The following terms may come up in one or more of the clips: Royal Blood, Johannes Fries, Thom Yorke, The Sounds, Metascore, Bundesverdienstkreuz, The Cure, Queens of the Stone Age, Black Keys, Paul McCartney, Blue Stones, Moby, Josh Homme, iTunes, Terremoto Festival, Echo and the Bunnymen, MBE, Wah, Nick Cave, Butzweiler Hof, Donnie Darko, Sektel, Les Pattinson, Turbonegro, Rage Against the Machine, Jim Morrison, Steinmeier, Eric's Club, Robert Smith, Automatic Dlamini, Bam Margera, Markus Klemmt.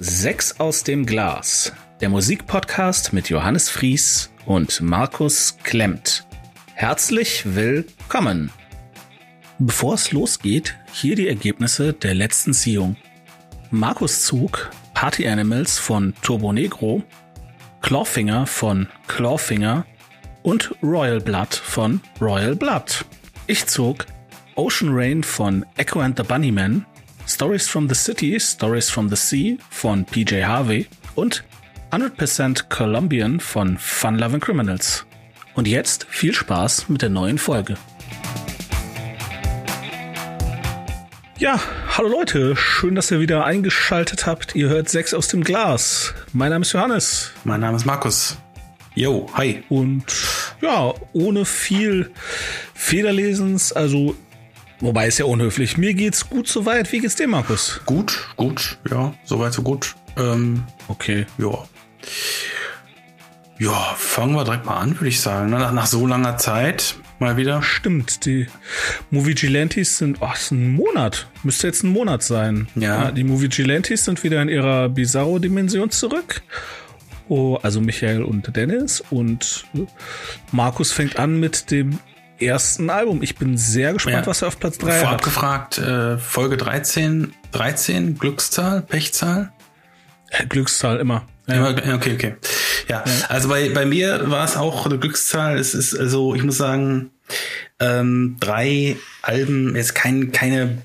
Sechs aus dem Glas, der Musikpodcast mit Johannes Fries und Markus Klemmt. Herzlich willkommen! Bevor es losgeht, hier die Ergebnisse der letzten Ziehung. Markus Zug, Party Animals von Turbonegro, Clawfinger von Clawfinger und Royal Blood von Royal Blood. Ich zog Ocean Rain von Echo and the Bunnymen, Stories from the City, Stories from the Sea von PJ Harvey und 100% Colombian von Fun Loving Criminals. Und jetzt viel Spaß mit der neuen Folge. Ja, hallo Leute, schön, dass ihr wieder eingeschaltet habt. Ihr hört 6 aus dem Glas. Mein Name ist Johannes. Mein Name ist Markus. Yo, hi. Und ja, ohne viel Federlesens, also wobei ist ja unhöflich. Mir geht's gut soweit. Wie geht's dir, Markus? Gut, ja, soweit so gut. Okay. Ja, fangen wir direkt mal an, würde ich sagen. Nach so langer Zeit mal wieder. Stimmt, die Movigilantes sind, ist ein Monat. Müsste jetzt ein Monat sein. Ja. Die Movigilantes sind wieder in ihrer Bizarro-Dimension zurück. Oh, also Michael und Dennis. Und Markus fängt an mit dem ersten Album. Ich bin sehr gespannt, was er auf Platz 3 hat. Gefragt, Folge 13, Glückszahl, Pechzahl? Glückszahl immer. Ja. Okay. Ja. Also bei mir war es auch eine Glückszahl. Es ist, also ich muss sagen, 3 Alben, jetzt keine.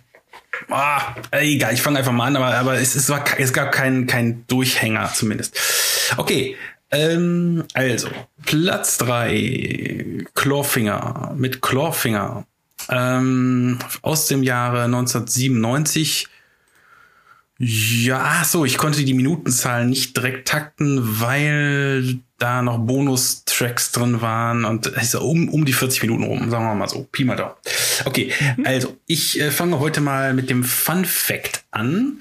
Egal, ich fange einfach mal an, aber es gab keinen Durchhänger zumindest. Okay, also Platz 3, Clawfinger mit Clawfinger aus dem Jahre 1997. Ja, so, ich konnte die Minutenzahl nicht direkt takten, weil da noch Bonustracks drin waren und also um die 40 Minuten rum, sagen wir mal so, Pi mal Daumen. Okay, also ich fange heute mal mit dem Fun Fact an.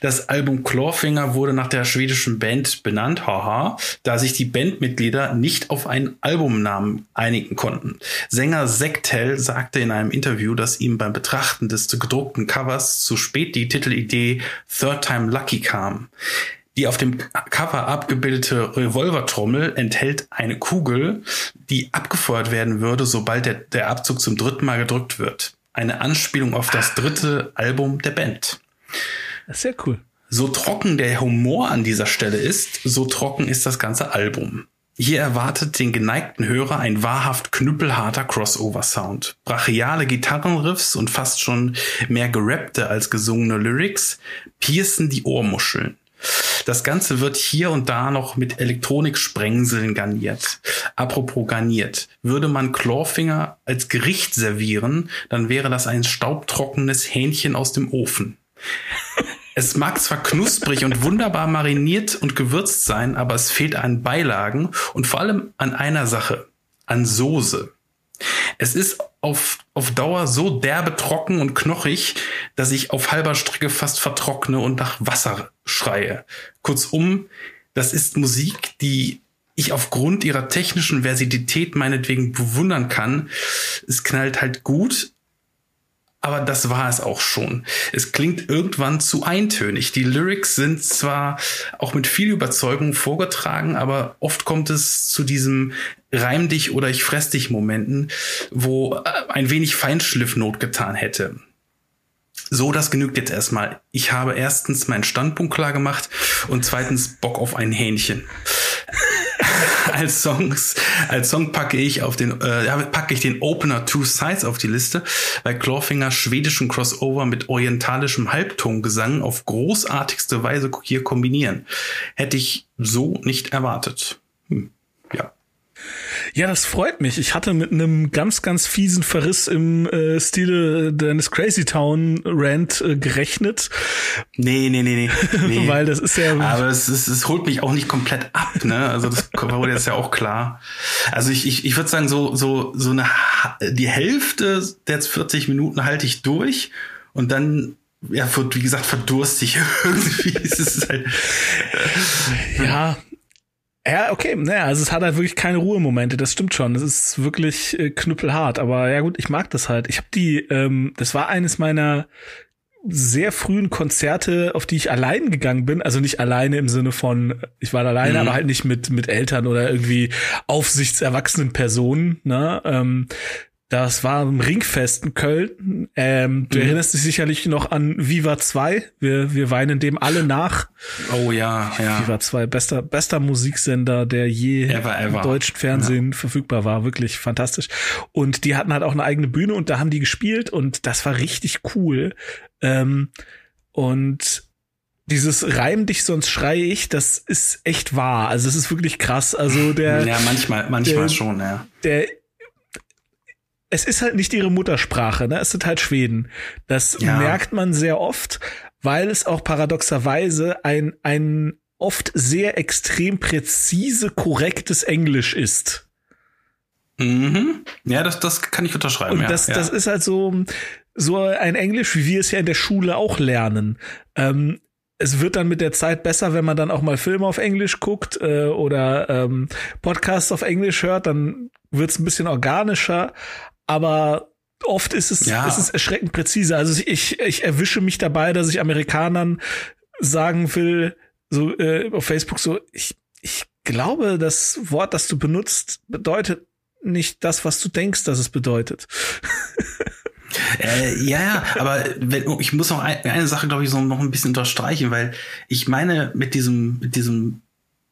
Das Album Clawfinger wurde nach der schwedischen Band benannt, da sich die Bandmitglieder nicht auf einen Albumnamen einigen konnten. Sänger Sektel sagte in einem Interview, dass ihm beim Betrachten des gedruckten Covers zu spät die Titelidee Third Time Lucky kam. Die auf dem Cover abgebildete Revolvertrommel enthält eine Kugel, die abgefeuert werden würde, sobald der Abzug zum 3. Mal gedrückt wird. Eine Anspielung auf das 3. Album der Band. Das ist sehr cool. So trocken der Humor an dieser Stelle ist, so trocken ist das ganze Album. Hier erwartet den geneigten Hörer ein wahrhaft knüppelharter Crossover-Sound. Brachiale Gitarrenriffs und fast schon mehr gerappte als gesungene Lyrics piercen die Ohrmuscheln. Das Ganze wird hier und da noch mit Elektroniksprengeln garniert. Apropos garniert. Würde man Clawfinger als Gericht servieren, dann wäre das ein staubtrockenes Hähnchen aus dem Ofen. Es mag zwar knusprig und wunderbar mariniert und gewürzt sein, aber es fehlt an Beilagen und vor allem an einer Sache, an Soße. Es ist auf Dauer so derbe trocken und knochig, dass ich auf halber Strecke fast vertrockne und nach Wasser schreie. Kurzum, das ist Musik, die ich aufgrund ihrer technischen Versität meinetwegen bewundern kann. Es knallt halt gut. Aber das war es auch schon. Es klingt irgendwann zu eintönig. Die Lyrics sind zwar auch mit viel Überzeugung vorgetragen, aber oft kommt es zu diesem Reim dich oder ich fress dich Momenten, wo ein wenig Feinschliff Not getan hätte. So, das genügt jetzt erstmal. Ich habe erstens meinen Standpunkt klar gemacht und zweitens Bock auf ein Hähnchen. Als Song packe ich den Opener Two Sides auf die Liste, weil Clawfinger schwedischen Crossover mit orientalischem Halbtongesang auf großartigste Weise hier kombinieren. Hätte ich so nicht erwartet. Ja, das freut mich. Ich hatte mit einem ganz, ganz fiesen Verriss im Stile deines Crazy Town Rant gerechnet. Nee. Weil das ist ja... Aber es holt mich auch nicht komplett ab, ne? Also das wurde jetzt ja auch klar. Also ich würde sagen, die Hälfte der 40 Minuten halte ich durch und dann... Ja, wie gesagt, verdurstig irgendwie. Es ist halt... Ja... Ja, okay, naja, also es hat halt wirklich keine Ruhemomente, das stimmt schon, es ist wirklich knüppelhart, aber ja gut, ich mag das halt. Ich habe das war eines meiner sehr frühen Konzerte, auf die ich allein gegangen bin, also nicht alleine im Sinne von, ich war alleine, aber halt nicht mit Eltern oder irgendwie aufsichtserwachsenen Personen, ne? Das war im Ringfest in Köln. Du erinnerst dich sicherlich noch an Viva Zwei. Wir weinen dem alle nach. Oh ja, ja. Viva Zwei, bester Musiksender, der je im deutschen Fernsehen verfügbar war. Wirklich fantastisch. Und die hatten halt auch eine eigene Bühne und da haben die gespielt und das war richtig cool. Und dieses Reim dich, sonst schreie ich, das ist echt wahr. Also es ist wirklich krass. Also der. Ja, manchmal schon, ja. Es ist halt nicht ihre Muttersprache, ne? Es sind halt Schweden. Das merkt man sehr oft, weil es auch paradoxerweise ein oft sehr extrem präzise, korrektes Englisch ist. Mhm. Ja, das kann ich unterschreiben. Und das ist halt so ein Englisch, wie wir es ja in der Schule auch lernen. Es wird dann mit der Zeit besser, wenn man dann auch mal Filme auf Englisch guckt oder Podcasts auf Englisch hört, dann wird's ein bisschen organischer, aber oft ist es ist erschreckend präzise. Also ich erwische mich dabei, dass ich Amerikanern sagen will, so auf Facebook so, ich glaube, das Wort, das du benutzt, bedeutet nicht das, was du denkst, dass es bedeutet. Aber ich muss noch eine Sache, glaube ich, so noch ein bisschen unterstreichen, weil ich meine mit diesem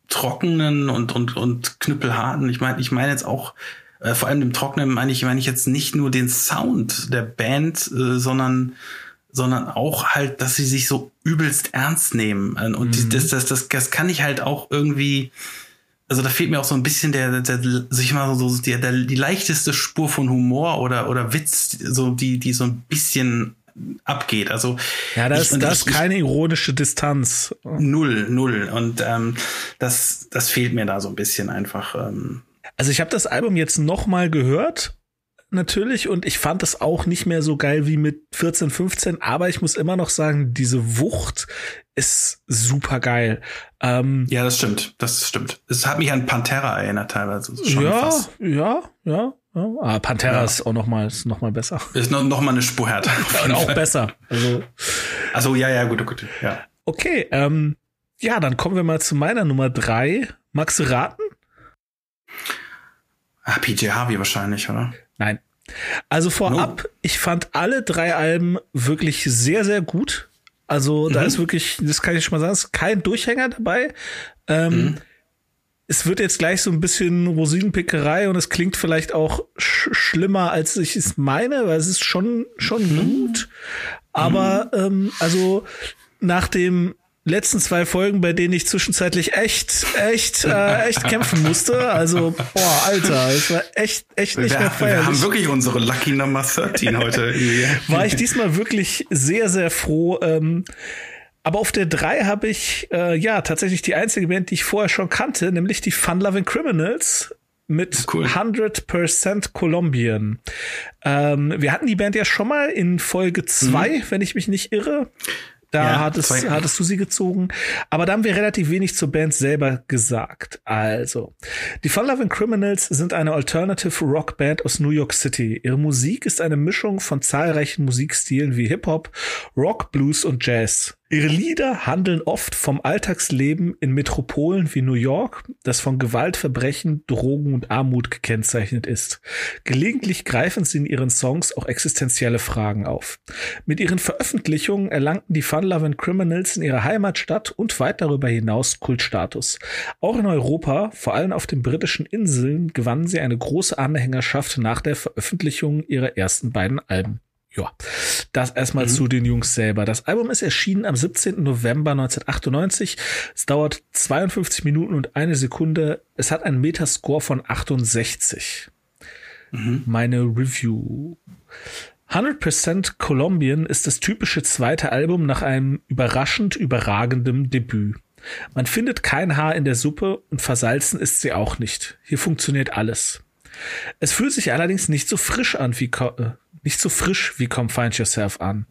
trockenen und knüppelharten, ich meine jetzt auch vor allem dem trockenen, meine ich jetzt nicht nur den Sound der Band, sondern auch halt, dass sie sich so übelst ernst nehmen und das kann ich halt auch irgendwie. Also da fehlt mir auch so ein bisschen die leichteste Spur von Humor oder Witz, so die so ein bisschen abgeht. Also ja, das ist keine ironische Distanz. Null. Und das fehlt mir da so ein bisschen einfach. Also ich habe das Album jetzt noch mal gehört, natürlich, und ich fand es auch nicht mehr so geil wie mit 14, 15. Aber ich muss immer noch sagen, diese Wucht ist super geil. Ja, das stimmt. Es hat mich an Pantera erinnert teilweise. Schon ja. Ah, Pantera ist auch noch mal besser. Ist noch mal eine Spur härter. Und auch besser. Also ja, gut, ja. Okay, dann kommen wir mal zu meiner Nummer 3. Magst du raten? Ah, PJ Harvey wahrscheinlich, oder? Nein. Also vorab, ich fand alle 3 Alben wirklich sehr, sehr gut. Also da ist wirklich, das kann ich schon mal sagen, ist kein Durchhänger dabei. Es wird jetzt gleich so ein bisschen Rosinenpickerei und es klingt vielleicht auch schlimmer, als ich es meine, weil es ist schon gut. Aber also nach dem letzten 2 Folgen, bei denen ich zwischenzeitlich echt kämpfen musste. Also, boah, Alter, es war echt nicht mehr feierlich. Wir haben wirklich unsere Lucky Number 13 heute. War ich diesmal wirklich sehr, sehr froh. Aber auf der 3 habe ich tatsächlich die einzige Band, die ich vorher schon kannte, nämlich die Fun Loving Criminals mit 100% Kolumbien. Wir hatten die Band ja schon mal in Folge 2, wenn ich mich nicht irre. Da hattest du sie gezogen. Aber da haben wir relativ wenig zur Band selber gesagt. Also, die Fun Loving Criminals sind eine Alternative Rock Band aus New York City. Ihre Musik ist eine Mischung von zahlreichen Musikstilen wie Hip-Hop, Rock, Blues und Jazz. Ihre Lieder handeln oft vom Alltagsleben in Metropolen wie New York, das von Gewalt, Verbrechen, Drogen und Armut gekennzeichnet ist. Gelegentlich greifen sie in ihren Songs auch existenzielle Fragen auf. Mit ihren Veröffentlichungen erlangten die Fun Loving Criminals in ihrer Heimatstadt und weit darüber hinaus Kultstatus. Auch in Europa, vor allem auf den britischen Inseln, gewannen sie eine große Anhängerschaft nach der Veröffentlichung ihrer ersten beiden Alben. Ja, das erstmal zu den Jungs selber. Das Album ist erschienen am 17. November 1998. Es dauert 52 Minuten und 1 Sekunde. Es hat einen Metascore von 68. Meine Review. 100% Kolumbien ist das typische zweite Album nach einem überraschend überragenden Debüt. Man findet kein Haar in der Suppe und versalzen ist sie auch nicht. Hier funktioniert alles. Es fühlt sich allerdings nicht so frisch wie Come Find Yourself an.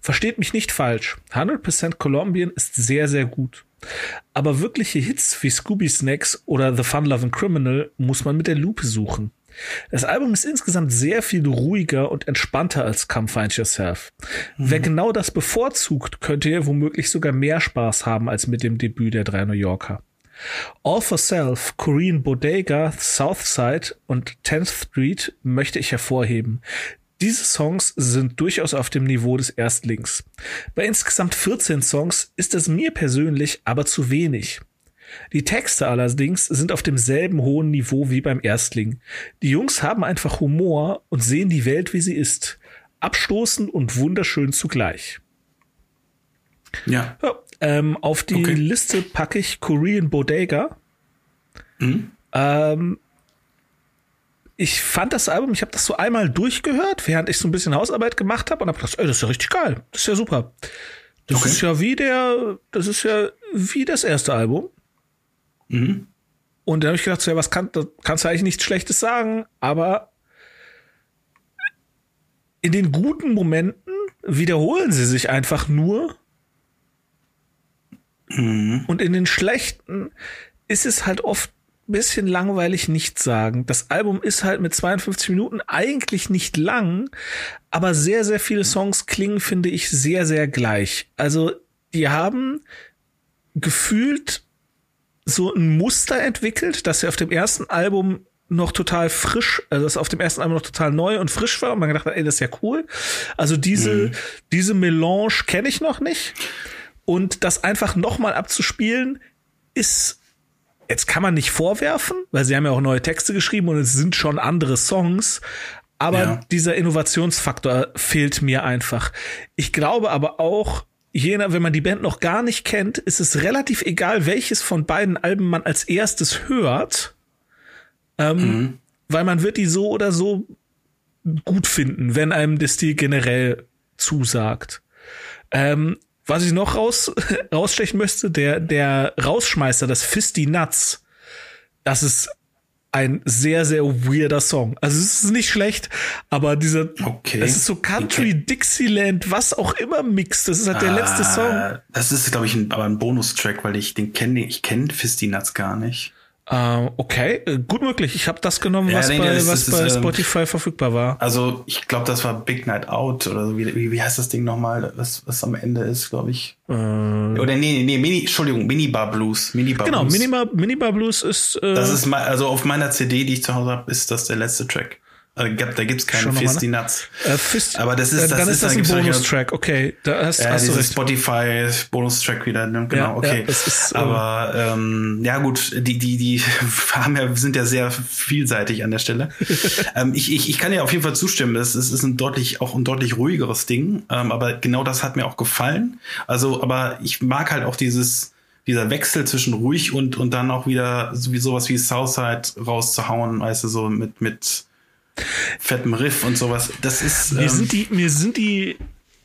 Versteht mich nicht falsch, 100% Kolumbien ist sehr, sehr gut. Aber wirkliche Hits wie Scooby Snacks oder The Fun Loving Criminal muss man mit der Lupe suchen. Das Album ist insgesamt sehr viel ruhiger und entspannter als Come Find Yourself. Wer genau das bevorzugt, könnte hier womöglich sogar mehr Spaß haben als mit dem Debüt der drei New Yorker. All for Self, Corinne Bodega, Southside und 10th Street möchte ich hervorheben. Diese Songs sind durchaus auf dem Niveau des Erstlings. Bei insgesamt 14 Songs ist es mir persönlich aber zu wenig. Die Texte allerdings sind auf demselben hohen Niveau wie beim Erstling. Die Jungs haben einfach Humor und sehen die Welt, wie sie ist. Abstoßend und wunderschön zugleich. Ja. Auf die Liste packe ich Korean Bodega. Ich fand das Album, ich habe das so einmal durchgehört, während ich so ein bisschen Hausarbeit gemacht habe und habe gedacht, ey, das ist ja richtig geil, das ist ja super. Das ist ja wie das erste Album. Und dann habe ich gedacht, so, ja, kannst du eigentlich nichts Schlechtes sagen, aber in den guten Momenten wiederholen sie sich einfach nur. Und in den schlechten ist es halt oft ein bisschen langweilig nichtssagend. Das Album ist halt mit 52 Minuten eigentlich nicht lang, aber sehr, sehr viele Songs klingen, finde ich, sehr, sehr gleich. Also die haben gefühlt so ein Muster entwickelt, dass er auf dem ersten Album noch total frisch, also das auf dem ersten Album noch total neu und frisch war und man gedacht hat, ey, das ist ja cool. Also diese Melange kenne ich noch nicht. Und das einfach nochmal abzuspielen ist, jetzt kann man nicht vorwerfen, weil sie haben ja auch neue Texte geschrieben und es sind schon andere Songs. Aber dieser Innovationsfaktor fehlt mir einfach. Ich glaube aber auch, wenn man die Band noch gar nicht kennt, ist es relativ egal, welches von beiden Alben man als erstes hört, weil man wird die so oder so gut finden, wenn einem der Stil generell zusagt. Was ich noch rausstechen möchte, der Rausschmeißer, das Fisty Nuts, das ist ein sehr, sehr weirder Song. Also es ist nicht schlecht, aber es ist so Country, Dixieland, was auch immer Mix. Das ist halt der letzte Song. Das ist, glaube ich, ein Bonustrack, weil ich kenne Fisty Nuts gar nicht. Gut möglich. Ich habe das genommen, was bei Spotify verfügbar war. Also ich glaube, das war Big Night Out oder so. Wie heißt das Ding nochmal, was am Ende ist, glaube ich. Minibar Blues. Minibar Blues ist... das ist also auf meiner CD, die ich zu Hause habe, ist das der letzte Track. Also, da gibt's keine Fisty Nuts. Aber das ist... Dann ist das ein Bonustrack, okay. Da hast du recht. Spotify Bonustrack wieder, ne? Genau, ja, okay. Ja, gut, die sind ja sehr vielseitig an der Stelle. Ich kann ja auf jeden Fall zustimmen. Das ist ein deutlich ruhigeres Ding. Aber genau das hat mir auch gefallen. Also, aber ich mag halt auch dieser Wechsel zwischen ruhig und dann auch wieder sowas wie Southside rauszuhauen, weißt du, so mit fettem Riff und sowas. Das ist. Mir sind die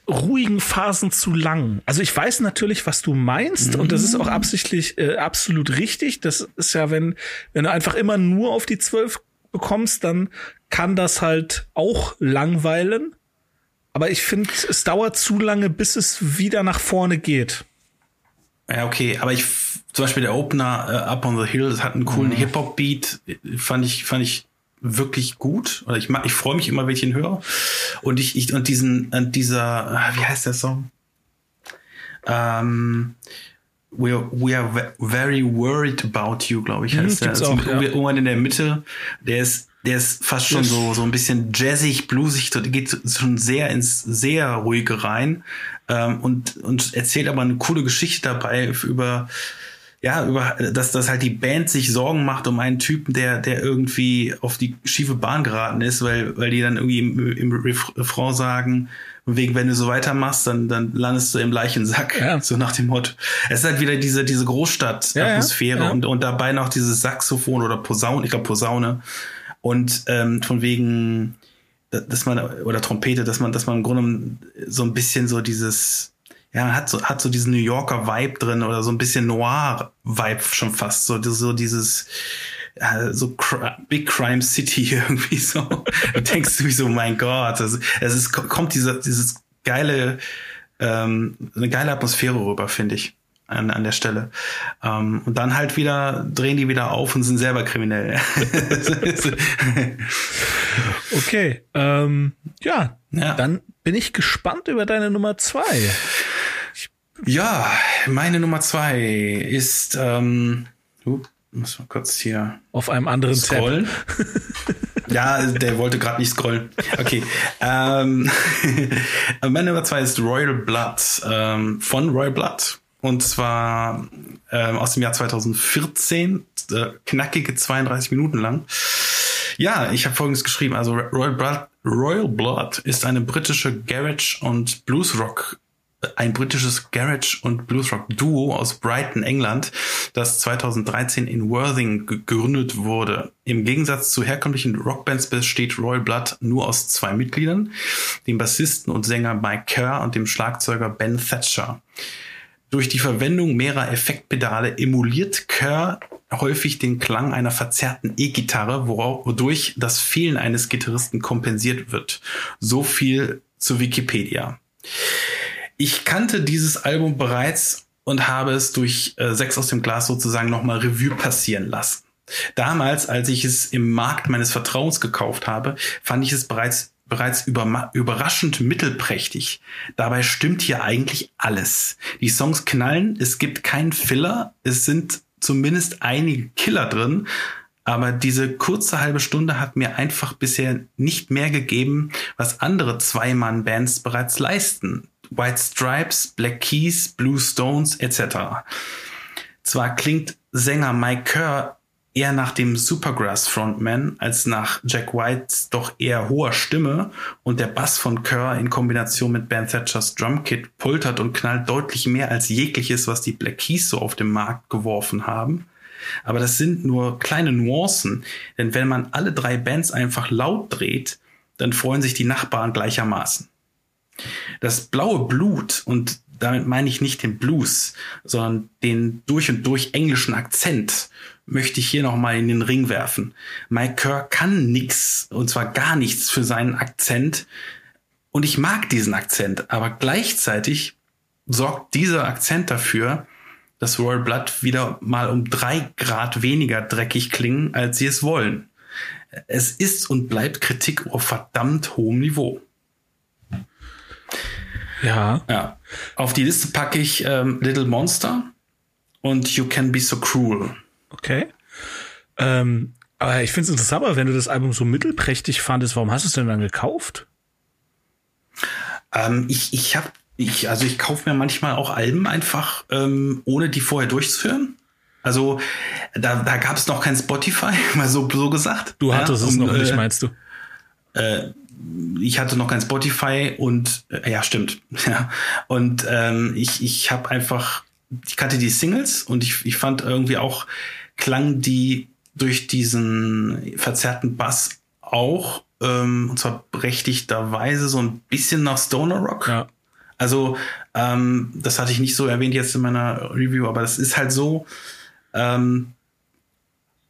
ruhigen Phasen zu lang. Also ich weiß natürlich, was du meinst, und das ist auch absichtlich absolut richtig. Das ist ja, wenn du einfach immer nur auf die 12 bekommst, dann kann das halt auch langweilen. Aber ich finde, es dauert zu lange, bis es wieder nach vorne geht. Ja, okay, aber zum Beispiel der Opener Up on the Hill, das hat einen coolen Hip-Hop-Beat, fand ich wirklich gut, oder ich freue mich immer, wenn ich ihn höre, und dieser wie heißt der Song? We are very worried about you, glaube ich, heißt der. Also auch, irgendwann in der Mitte, der ist fast schon so ein bisschen jazzig, bluesig, geht schon sehr ins sehr ruhige rein, und erzählt aber eine coole Geschichte dabei über dass halt die Band sich Sorgen macht um einen Typen, der irgendwie auf die schiefe Bahn geraten ist, weil die dann irgendwie im Refrain sagen, wegen, wenn du so weitermachst, dann landest du im Leichensack, so nach dem Motto. Es ist halt wieder diese Großstadt-Atmosphäre und dabei noch dieses Saxophon oder Posaune, ich glaube Posaune, und von wegen, dass man, oder Trompete, dass man im Grunde so ein bisschen so dieses... Ja, hat so diesen New Yorker Vibe drin oder so ein bisschen Noir Vibe schon fast, so dieses Big Crime City irgendwie so. Da denkst du mich so, mein Gott, kommt dieses geile, eine geile Atmosphäre rüber, finde ich. an der Stelle. Und dann halt wieder, drehen die wieder auf und sind selber kriminell. Okay, ja, dann bin ich gespannt über deine Nummer 2. Ja, meine Nummer 2 ist, muss mal kurz hier auf einem anderen scrollen. Ja, der wollte gerade nicht scrollen. Okay. Meine Nummer 2 ist Royal Blood, von Royal Blood. Und zwar aus dem Jahr 2014, knackige 32 Minuten lang. Ja, ich habe Folgendes geschrieben. Also Royal Blood ist eine britische Garage- und Bluesrock- ein britisches Garage- und Bluesrock-Duo aus Brighton, England, das 2013 in Worthing gegründet wurde. Im Gegensatz zu herkömmlichen Rockbands besteht Royal Blood nur aus 2 Mitgliedern, dem Bassisten und Sänger Mike Kerr und dem Schlagzeuger Ben Thatcher. Durch die Verwendung mehrerer Effektpedale emuliert Kerr häufig den Klang einer verzerrten E-Gitarre, wodurch das Fehlen eines Gitarristen kompensiert wird. So viel zu Wikipedia. Ich kannte dieses Album bereits und habe es durch Sechs aus dem Glas sozusagen nochmal Revue passieren lassen. Damals, als ich es im Markt meines Vertrauens gekauft habe, fand ich es bereits überraschend mittelprächtig. Dabei stimmt hier eigentlich alles. Die Songs knallen, es gibt keinen Filler, es sind zumindest einige Killer drin, aber diese kurze halbe Stunde hat mir einfach bisher nicht mehr gegeben, was andere Zweimann-Bands bereits leisten. White Stripes, Black Keys, Blue Stones etc. Zwar klingt Sänger Mike Kerr eher nach dem Supergrass-Frontman als nach Jack Whites doch eher hoher Stimme und der Bass von Kerr in Kombination mit Ben Thatchers Drumkit poltert und knallt deutlich mehr als jegliches, was die Black Keys so auf den Markt geworfen haben. Aber das sind nur kleine Nuancen, denn wenn man alle 3 Bands einfach laut dreht, dann freuen sich die Nachbarn gleichermaßen. Das blaue Blut, und damit meine ich nicht den Blues, sondern den durch und durch englischen Akzent, möchte ich hier nochmal in den Ring werfen. Mike Kerr kann nichts, und zwar gar nichts für seinen Akzent. Und ich mag diesen Akzent, aber gleichzeitig sorgt dieser Akzent dafür, dass Royal Blood wieder mal um 3 Grad weniger dreckig klingen, als sie es wollen. Es ist und bleibt Kritik auf verdammt hohem Niveau. Ja. Auf die Liste packe ich Little Monster und You Can Be So Cruel. Okay. Aber ich finde es interessant, aber wenn du das Album so mittelprächtig fandest, warum hast du es denn dann gekauft? Ich kaufe mir manchmal auch Alben einfach, ohne die vorher durchzuführen. Also da gab es noch kein Spotify, mal so gesagt. Du hattest es noch nicht, meinst du? Ich hatte noch kein Spotify und ja, stimmt. Ja. Und ich habe einfach, ich kannte die Singles und ich fand irgendwie auch, klang die durch diesen verzerrten Bass auch, und zwar berechtigterweise so ein bisschen nach Stoner Rock. Ja. Also das hatte ich nicht so erwähnt jetzt in meiner Review, aber das ist halt so,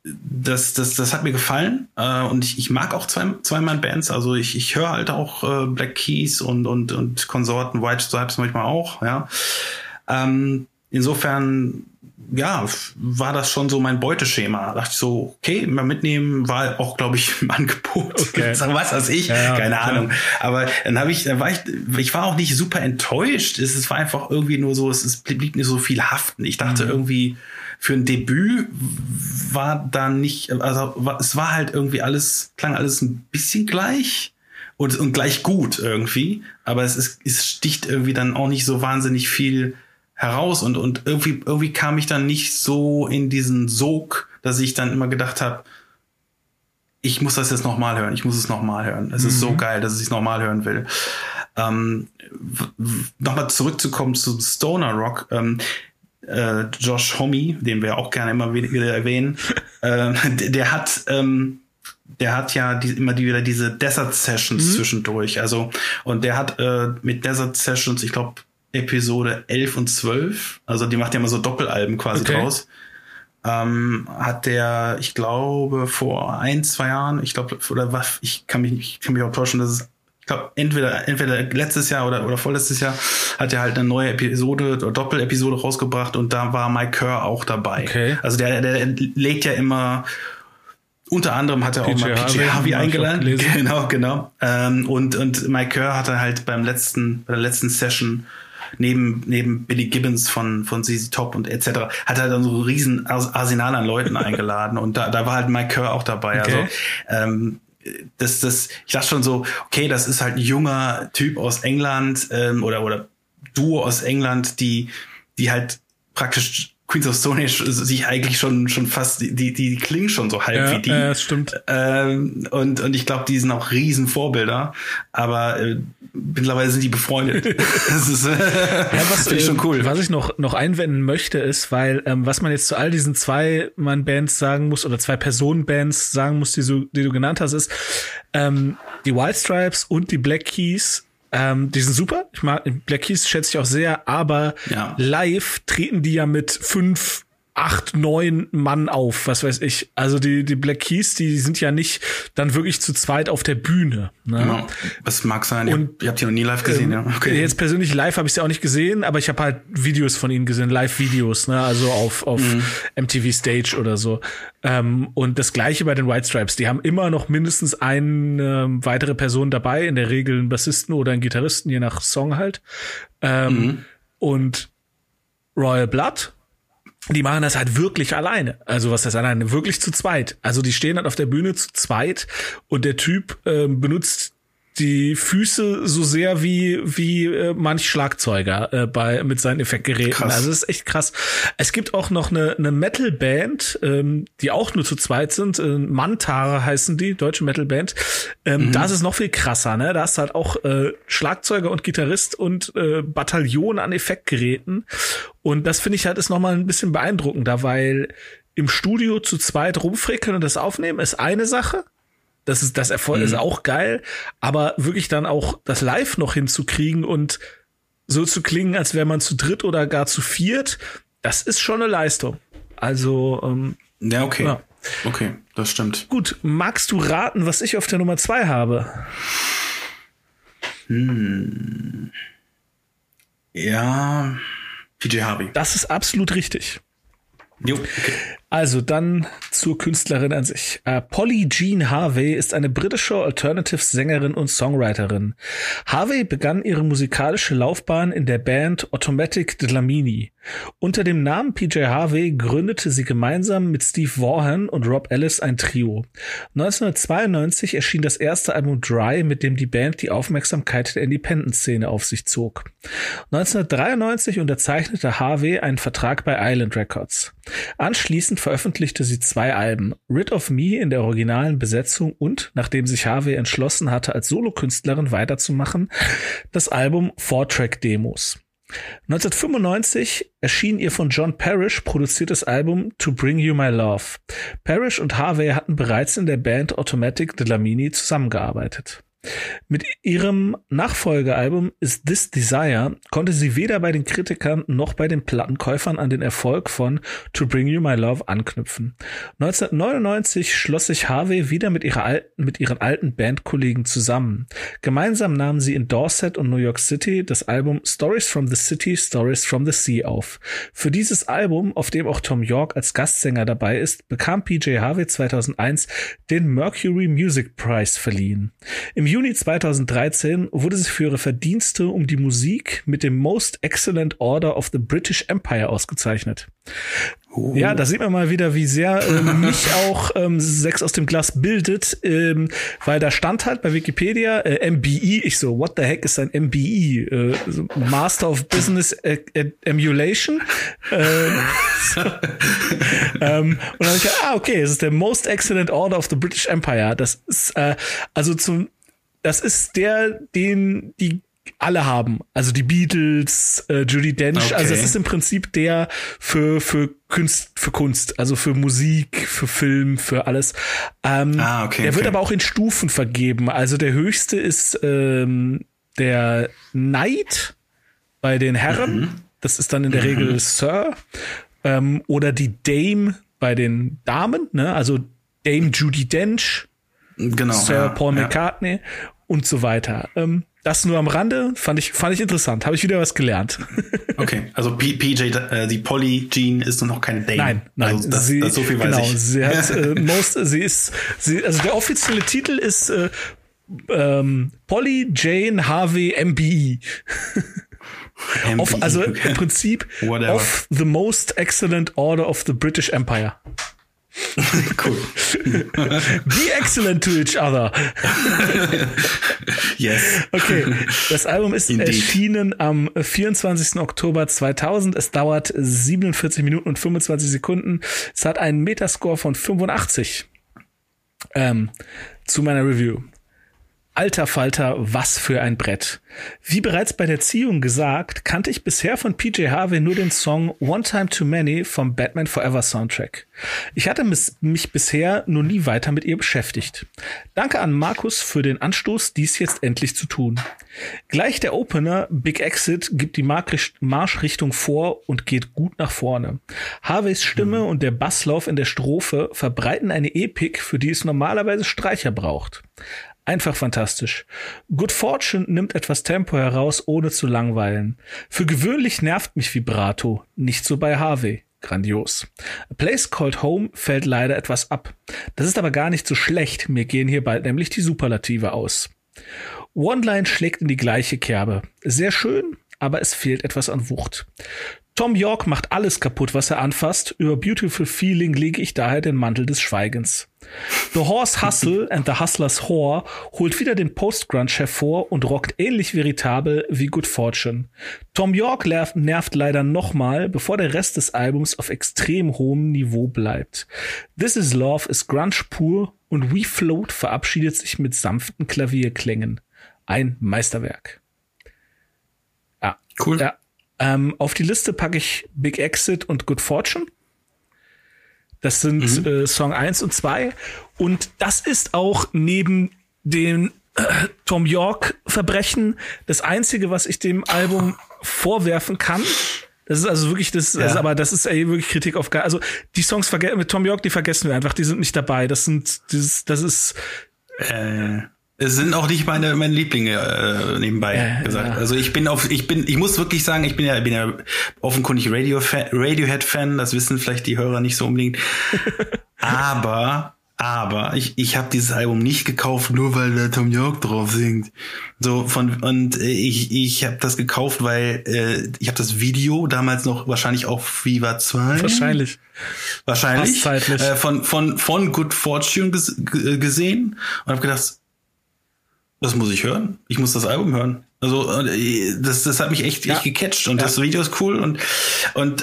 das hat mir gefallen, und ich mag auch Zweimann-Bands, also ich höre halt auch Black Keys und Konsorten, White Stripes manchmal auch, ja. Insofern, ja, war das schon so mein Beuteschema. Da dachte ich so, okay, mal mitnehmen, war auch, glaube ich, im Angebot. Okay. Was weiß ich, ja, keine Ahnung. Aber dann war ich auch nicht super enttäuscht. Es war einfach irgendwie nur so, es blieb nicht so viel haften. Ich dachte irgendwie, für ein Debüt war da nicht, also es war halt irgendwie alles, klang alles ein bisschen gleich und gleich gut irgendwie, aber es sticht irgendwie dann auch nicht so wahnsinnig viel heraus und irgendwie kam ich dann nicht so in diesen Sog, dass ich dann immer gedacht habe, ich muss das jetzt nochmal hören, Es ist so geil, dass ich es nochmal hören will. Nochmal zurückzukommen zu Stoner Rock, Josh Homme, den wir auch gerne immer wieder erwähnen, der hat ja immer wieder diese Desert Sessions zwischendurch. Also, und der hat mit Desert Sessions, ich glaube, Episode 11 und 12, also die macht ja immer so Doppelalben quasi draus, hat der, ich glaube, vor 1-2 Jahren, ich glaube, oder was, ich kann mich auch täuschen, dass es ich glaube, entweder letztes Jahr oder vorletztes Jahr hat er halt eine neue Episode oder Doppelepisode rausgebracht und da war Mike Kerr auch dabei. Okay. Also der legt ja immer, unter anderem hat er auch mal PJ Harvey eingeladen. Genau. Und Mike Kerr hat er halt bei der letzten Session neben Billy Gibbons von ZZ Top und etc. hat er dann so ein riesen Arsenal an Leuten eingeladen und da war halt Mike Kerr auch dabei. Okay. Also ich dachte schon so, okay, das ist halt ein junger Typ aus England oder Duo aus England, die halt praktisch Queens of Stone Age sich eigentlich schon fast, die klingen schon so halb wie die. Ja, das stimmt. Und ich glaube, die sind auch riesen Vorbilder, aber mittlerweile sind die befreundet. Das ist finde ich schon cool. Was ich noch einwenden möchte, ist, weil was man jetzt zu all diesen Zwei-Mann-Bands sagen muss oder Zwei-Personen-Bands sagen muss, die du genannt hast, ist die White Stripes und die Black Keys. Die sind super. Ich mag Black Keys, schätze ich auch sehr, aber live treten die ja mit 5, 8, 9 Mann auf, was weiß ich. Also die Black Keys, die sind ja nicht dann wirklich zu zweit auf der Bühne. Ne? Genau. Das mag sein. Und ihr habt die noch nie live gesehen, ja. Okay. Jetzt persönlich live habe ich sie auch nicht gesehen, aber ich habe halt Videos von ihnen gesehen, Live-Videos, ne? Also auf MTV Stage oder so. Und das Gleiche bei den White Stripes. Die haben immer noch mindestens eine weitere Person dabei, in der Regel einen Bassisten oder einen Gitarristen, je nach Song halt. Und Royal Blood, die machen das halt wirklich alleine. Also was heißt alleine? Wirklich zu zweit. Also die stehen halt auf der Bühne zu zweit und der Typ benutzt die Füße so sehr wie manch Schlagzeuger mit seinen Effektgeräten. Krass. Also das ist echt krass. Es gibt auch noch eine Metal-Band, die auch nur zu zweit sind. Mantar heißen die, deutsche Metal-Band. Da ist es noch viel krasser, ne? Da ist halt auch Schlagzeuger und Gitarrist und Bataillon an Effektgeräten. Und das finde ich halt ist nochmal ein bisschen beeindruckender, weil im Studio zu zweit rumfrickeln und das aufnehmen ist eine Sache. Das Erfolg ist auch geil, aber wirklich dann auch das Live noch hinzukriegen und so zu klingen, als wäre man zu dritt oder gar zu viert, das ist schon eine Leistung. Also, ja, okay. Ja. Okay, das stimmt. Gut, magst du raten, was ich auf der Nummer 2 habe? Ja, PJ Harvey. Das ist absolut richtig. Jo, okay. Also dann zur Künstlerin an sich. Polly Jean Harvey ist eine britische Alternative-Sängerin und Songwriterin. Harvey begann ihre musikalische Laufbahn in der Band Automatic Dlamini. Unter dem Namen PJ Harvey gründete sie gemeinsam mit Steve Vaughan und Rob Ellis ein Trio. 1992 erschien das erste Album Dry, mit dem die Band die Aufmerksamkeit der Independent-Szene auf sich zog. 1993 unterzeichnete Harvey einen Vertrag bei Island Records. Anschließend veröffentlichte sie 2 Alben, Rid of Me in der originalen Besetzung und, nachdem sich Harvey entschlossen hatte, als Solokünstlerin weiterzumachen, das Album 4-Track-Demos. 1995 erschien ihr von John Parrish produziertes Album To Bring You My Love. Parrish und Harvey hatten bereits in der Band Automatic Dlamini zusammengearbeitet. Mit ihrem Nachfolgealbum Is This Desire konnte sie weder bei den Kritikern noch bei den Plattenkäufern an den Erfolg von To Bring You My Love anknüpfen. 1999 schloss sich Harvey wieder mit ihren alten Bandkollegen zusammen. Gemeinsam nahmen sie in Dorset und New York City das Album Stories from the City, Stories from the Sea auf. Für dieses Album, auf dem auch Thom Yorke als Gastsänger dabei ist, bekam PJ Harvey 2001 den Mercury Music Prize verliehen. Im Juni 2013 wurde sie für ihre Verdienste um die Musik mit dem Most Excellent Order of the British Empire ausgezeichnet. Oh. Ja, da sieht man mal wieder, wie sehr mich auch Sex aus dem Glas bildet, weil da stand halt bei Wikipedia MBE, ich so, what the heck ist ein MBE? So Master of Business Emulation. Und dann habe ich gedacht, okay, es ist der Most Excellent Order of the British Empire. Das ist Das ist den die alle haben. Also die Beatles, Judi Dench. Okay. Also es ist im Prinzip der für Kunst, also für Musik, für Film, für alles. Okay, der wird aber auch in Stufen vergeben. Also der höchste ist der Knight bei den Herren. Das ist dann in der Regel Sir. Oder die Dame bei den Damen. Ne? Also Dame Judi Dench. Genau, Sir Paul McCartney und so weiter. Das nur am Rande, fand ich interessant. Habe ich wieder was gelernt. Okay, also die Polly Jean ist nur noch keine Dame. Nein. Also so viel weiß ich. Genau, sie hat also der offizielle Titel ist Polly Jane Harvey MBE. Im Prinzip of the most excellent order of the British Empire. Cool. Be excellent to each other. Yes. Okay, das Album ist erschienen am 24. Oktober 2000. Es dauert 47 Minuten und 25 Sekunden. Es hat einen Metascore von 85. Zu meiner Review. Alter Falter, was für ein Brett. Wie bereits bei der Ziehung gesagt, kannte ich bisher von PJ Harvey nur den Song One Time Too Many vom Batman Forever Soundtrack. Ich hatte mich bisher nur nie weiter mit ihr beschäftigt. Danke an Markus für den Anstoß, dies jetzt endlich zu tun. Gleich der Opener Big Exit gibt die Marschrichtung vor und geht gut nach vorne. Harveys Stimme und der Basslauf in der Strophe verbreiten eine Epik, für die es normalerweise Streicher braucht. Einfach fantastisch. Good Fortune nimmt etwas Tempo heraus, ohne zu langweilen. Für gewöhnlich nervt mich Vibrato, nicht so bei Harvey. Grandios. A Place Called Home fällt leider etwas ab. Das ist aber gar nicht so schlecht, mir gehen hier bald nämlich die Superlative aus. One Line schlägt in die gleiche Kerbe. Sehr schön, aber es fehlt etwas an Wucht. Thom Yorke macht alles kaputt, was er anfasst. Über Beautiful Feeling lege ich daher den Mantel des Schweigens. The Horse Hustle and the Hustlers Whore holt wieder den Post-Grunge hervor und rockt ähnlich veritabel wie Good Fortune. Thom Yorke nervt leider nochmal, bevor der Rest des Albums auf extrem hohem Niveau bleibt. This Is Love ist Grunge pur und We Float verabschiedet sich mit sanften Klavierklängen. Ein Meisterwerk. Ja. Cool. Ja. Auf die Liste packe ich Big Exit und Good Fortune. Das sind Song 1 und 2. Und das ist auch neben den Thom Yorke-Verbrechen das Einzige, was ich dem Album vorwerfen kann. Das ist also wirklich das, ja. Aber das ist wirklich Kritik auf gar. Also die Songs mit Thom Yorke, die vergessen wir einfach, die sind nicht dabei. Es sind auch nicht meine Lieblinge nebenbei gesagt. Ja. Also ich bin ja offenkundig Radiohead-Fan. Das wissen vielleicht die Hörer nicht so unbedingt. aber ich habe dieses Album nicht gekauft, nur weil der Thom Yorke drauf singt. Ich habe das gekauft, weil ich habe das Video damals noch wahrscheinlich auf Viva Zwei. Wahrscheinlich von Good Fortune gesehen und habe gedacht, das muss ich hören. Ich muss das Album hören. Also das hat mich echt gecatcht und das Video ist cool und dann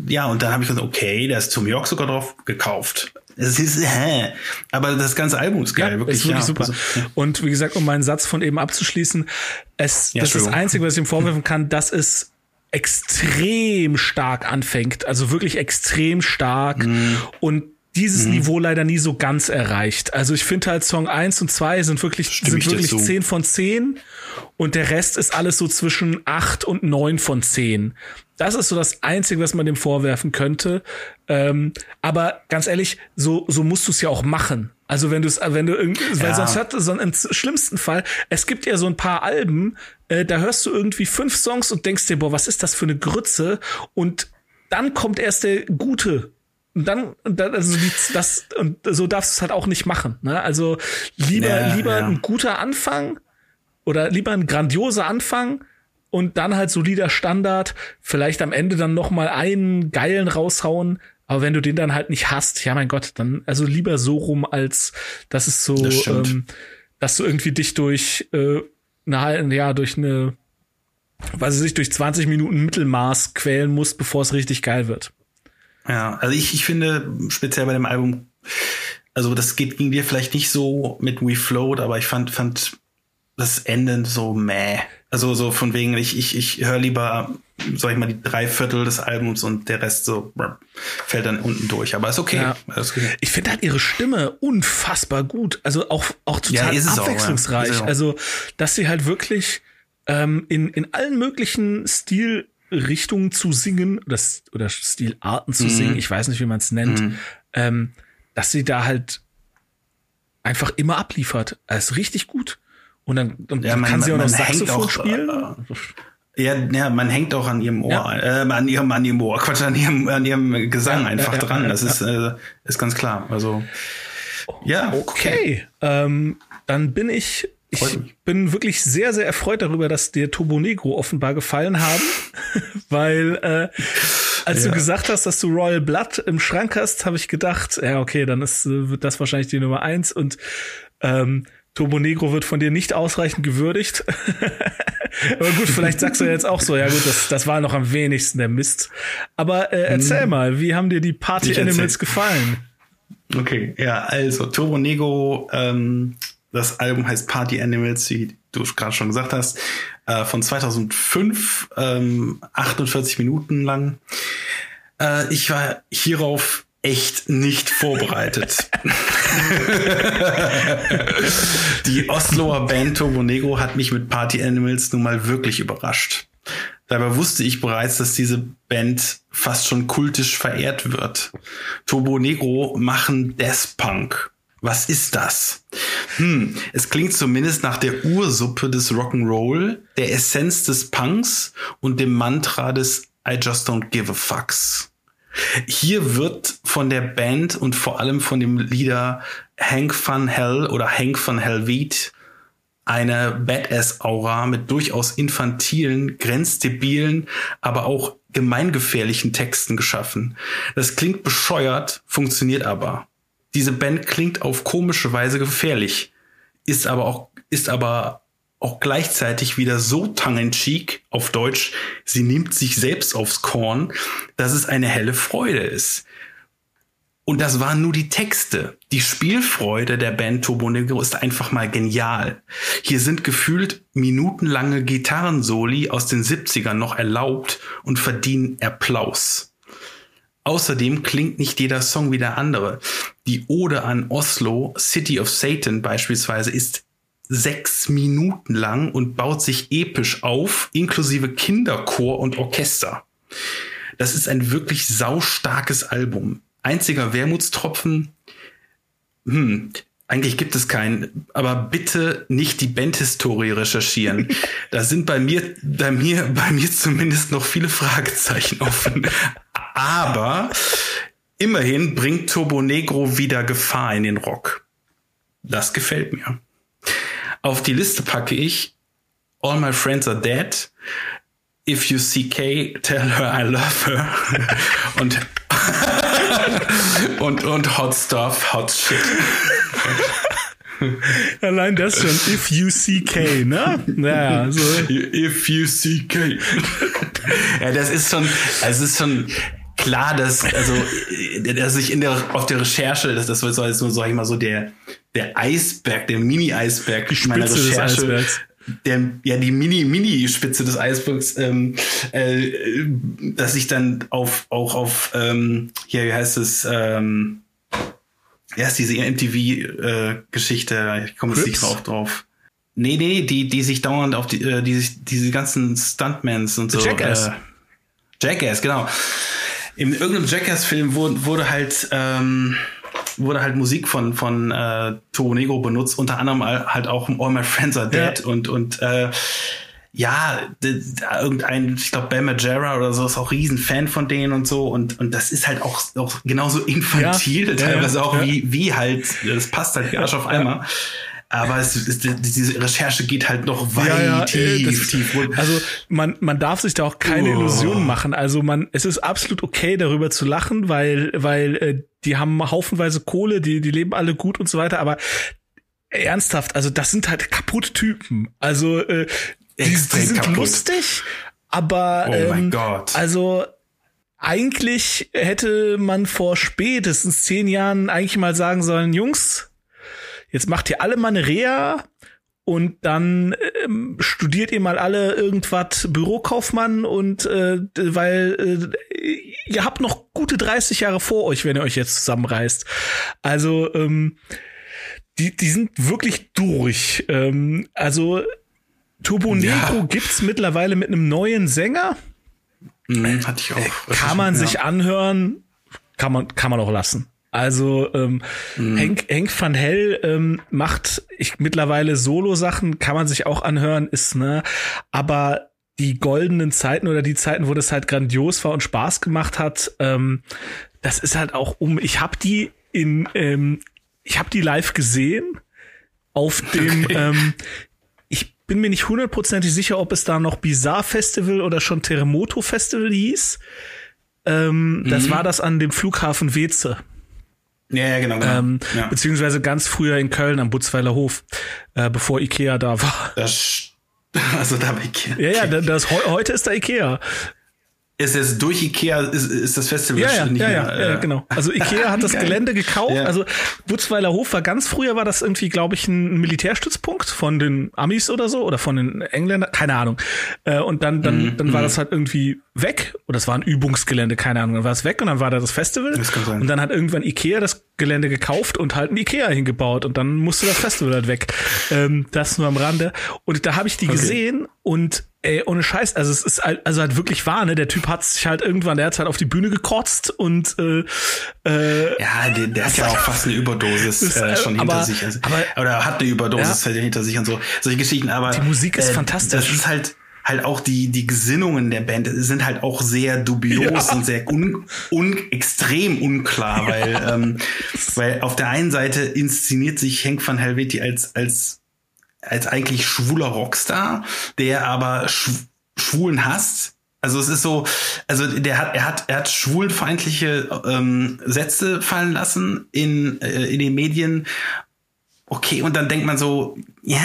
habe ich gesagt, okay, da ist Thom Yorke sogar drauf gekauft. Es ist aber das ganze Album ist geil, wirklich, ist wirklich super. Also, und wie gesagt, um meinen Satz von eben abzuschließen, das ist das Einzige, was ich ihm vorwerfen kann, dass es extrem stark anfängt, also wirklich extrem stark und dieses Niveau leider nie so ganz erreicht. Also ich finde halt Song 1 und 2 sind wirklich 10 von 10 und der Rest ist alles so zwischen 8 und 9 von 10. Das ist so das Einzige, was man dem vorwerfen könnte. Aber ganz ehrlich, so musst du es ja auch machen. Also weil sonst hat es im schlimmsten Fall, es gibt ja so ein paar Alben, da hörst du irgendwie 5 Songs und denkst dir, boah, was ist das für eine Grütze? Und dann kommt erst der Gute. Und so darfst du es halt auch nicht machen. Ne? Also lieber ein guter Anfang oder lieber ein grandioser Anfang und dann halt solider Standard, vielleicht am Ende dann nochmal einen geilen raushauen, aber wenn du den dann halt nicht hast, ja mein Gott, dann also lieber so rum, als dass es so, dass du irgendwie dich durch 20 Minuten Mittelmaß quälen musst, bevor es richtig geil wird. Ja, also ich finde, speziell bei dem Album, also das ging dir vielleicht nicht so mit We Float, aber ich fand das Ende so meh. Also so von wegen, ich höre lieber, sag ich mal, die 3/4 des Albums und der Rest so fällt dann unten durch. Aber ist okay. Ja. Ich finde halt ihre Stimme unfassbar gut. Also auch total abwechslungsreich. Auch, ja. Also, dass sie halt wirklich in allen möglichen Stilrichtungen zu singen oder Stilarten zu singen, ich weiß nicht, wie man es nennt, dass sie da halt einfach immer abliefert. Das ist richtig gut. Und dann ja, kann sie auch noch Saxophon spielen. Ja, man hängt auch an ihrem Ohr, ja. an ihrem Gesang einfach dran. Ja. Das ist ganz klar. Also, ja. Okay. Dann bin ich bin wirklich sehr, sehr erfreut darüber, dass dir Turbonegro offenbar gefallen haben, weil als du gesagt hast, dass du Royal Blood im Schrank hast, habe ich gedacht, ja, okay, dann wird das wahrscheinlich die Nummer 1 und Turbonegro wird von dir nicht ausreichend gewürdigt. Aber gut, vielleicht sagst du jetzt auch so, ja gut, das war noch am wenigsten der Mist. Aber erzähl mal, wie haben dir die Party Animals gefallen? Okay, ja, also Turbonegro, das Album heißt Party Animals, wie du gerade schon gesagt hast, von 2005, 48 Minuten lang. Ich war hierauf echt nicht vorbereitet. Die Osloer Band Turbonegro hat mich mit Party Animals nun mal wirklich überrascht. Dabei wusste ich bereits, dass diese Band fast schon kultisch verehrt wird. Turbonegro machen Death Punk. Was ist das? Es klingt zumindest nach der Ursuppe des Rock'n'Roll, der Essenz des Punks und dem Mantra des I just don't give a fucks. Hier wird von der Band und vor allem von dem Leader Hank von Hell oder Hank von Helvete eine Badass-Aura mit durchaus infantilen, grenzdebilen, aber auch gemeingefährlichen Texten geschaffen. Das klingt bescheuert, funktioniert aber. Diese Band klingt auf komische Weise gefährlich, ist aber auch gleichzeitig wieder so tongue in cheek, auf Deutsch, sie nimmt sich selbst aufs Korn, dass es eine helle Freude ist. Und das waren nur die Texte. Die Spielfreude der Band Turbonegro ist einfach mal genial. Hier sind gefühlt minutenlange Gitarrensoli aus den 70ern noch erlaubt und verdienen Applaus. Außerdem klingt nicht jeder Song wie der andere. Die Ode an Oslo, City of Satan beispielsweise, ist 6 Minuten lang und baut sich episch auf, inklusive Kinderchor und Orchester. Das ist ein wirklich saustarkes Album. Einziger Wermutstropfen, eigentlich gibt es keinen, aber bitte nicht die Bandhistorie recherchieren. Da sind bei mir zumindest noch viele Fragezeichen offen. Aber immerhin bringt Turbonegro wieder Gefahr in den Rock. Das gefällt mir. Auf die Liste packe ich All My Friends Are Dead, If You See Kay, Tell Her I Love Her und Hot Stuff, Hot Shit. Allein das schon, If You See Kay, ne? Naja, so. If You See Kay. Ja, das ist schon klar, dass ich auf der Recherche, das war jetzt nur, sag ich mal, so der Eisberg, der Mini-Eisberg meiner Recherche, die Mini-Spitze des Eisbergs, dass ich dann auf hier, wie heißt es, ja, diese MTV-Geschichte, ich komme jetzt nicht drauf. Nee, die sich dauernd auf diese ganzen Stuntmans und so. Jackass, genau. In irgendeinem Jackass-Film wurde halt Musik von Turbonegro benutzt, unter anderem halt auch All My Friends Are Dead irgendein, ich glaube Bam Margera oder so, ist auch riesen Fan von denen und so und das ist halt auch genauso infantil, wie halt, das passt halt wie Arsch auf Eimer. Aber diese Recherche geht halt noch weit tief. Also man darf sich da auch keine Illusionen machen. Also es ist absolut okay, darüber zu lachen, weil die haben haufenweise Kohle, die leben alle gut und so weiter. Aber ernsthaft, also das sind halt kaputte Typen. Also die sind kaputt. Lustig, aber mein Gott. Also eigentlich hätte man vor spätestens 10 Jahren eigentlich mal sagen sollen, Jungs, jetzt macht ihr alle mal eine Reha und dann studiert ihr mal alle irgendwas Bürokaufmann und weil ihr habt noch gute 30 Jahre vor euch, wenn ihr euch jetzt zusammenreißt. Also die sind wirklich durch. Also Turbonegro gibt's mittlerweile mit einem neuen Sänger. Hatte ich auch. Kann man sich anhören, kann man auch lassen. Also Hank van Hell macht mittlerweile Solo-Sachen, kann man sich auch anhören, ist, ne, aber die goldenen Zeiten oder die Zeiten, wo das halt grandios war und Spaß gemacht hat, das ist halt auch ich habe die live gesehen auf dem, ich bin mir nicht hundertprozentig sicher, ob es da noch Bizarre Festival oder schon Terremoto Festival hieß. Das war das an dem Flughafen Weeze. Ja, genau. Ja. Beziehungsweise ganz früher in Köln am Butzweiler Hof, bevor Ikea da war. Also da war Ikea. Ja, das, heute ist da Ikea. Ist es durch Ikea, ist das Festival nicht mehr? Ja, genau. Also Ikea hat das Gelände gekauft. Ja. Also Butzweiler Hof war ganz früher, war das irgendwie, glaube ich, ein Militärstützpunkt von den Amis oder so, oder von den Engländern, keine Ahnung. Und dann war das halt irgendwie weg. Oder das war ein Übungsgelände, keine Ahnung. Dann war es weg und dann war da das Festival. Das kann sein. Und dann hat irgendwann Ikea das Gelände gekauft und halt ein Ikea hingebaut. Und dann musste das Festival halt weg. Das nur am Rande. Und da habe ich die gesehen und ey, ohne Scheiß, also es ist halt, wirklich wahr, ne? Der Typ hat sich halt irgendwann, der hat halt auf die Bühne gekotzt und ja, der hat ja auch fast eine Überdosis schon hinter sich. Also, oder hat eine Überdosis halt hinter sich und so. Solche Geschichten, aber die Musik ist fantastisch. Das ist halt auch die Gesinnungen der Band sind halt auch sehr dubios und sehr extrem unklar, weil auf der einen Seite inszeniert sich Hank von Helvete als eigentlich schwuler Rockstar, der aber Schwulen hasst. Also es ist so, also er hat schwulenfeindliche Sätze fallen lassen in den Medien. Okay, und dann denkt man so, ja,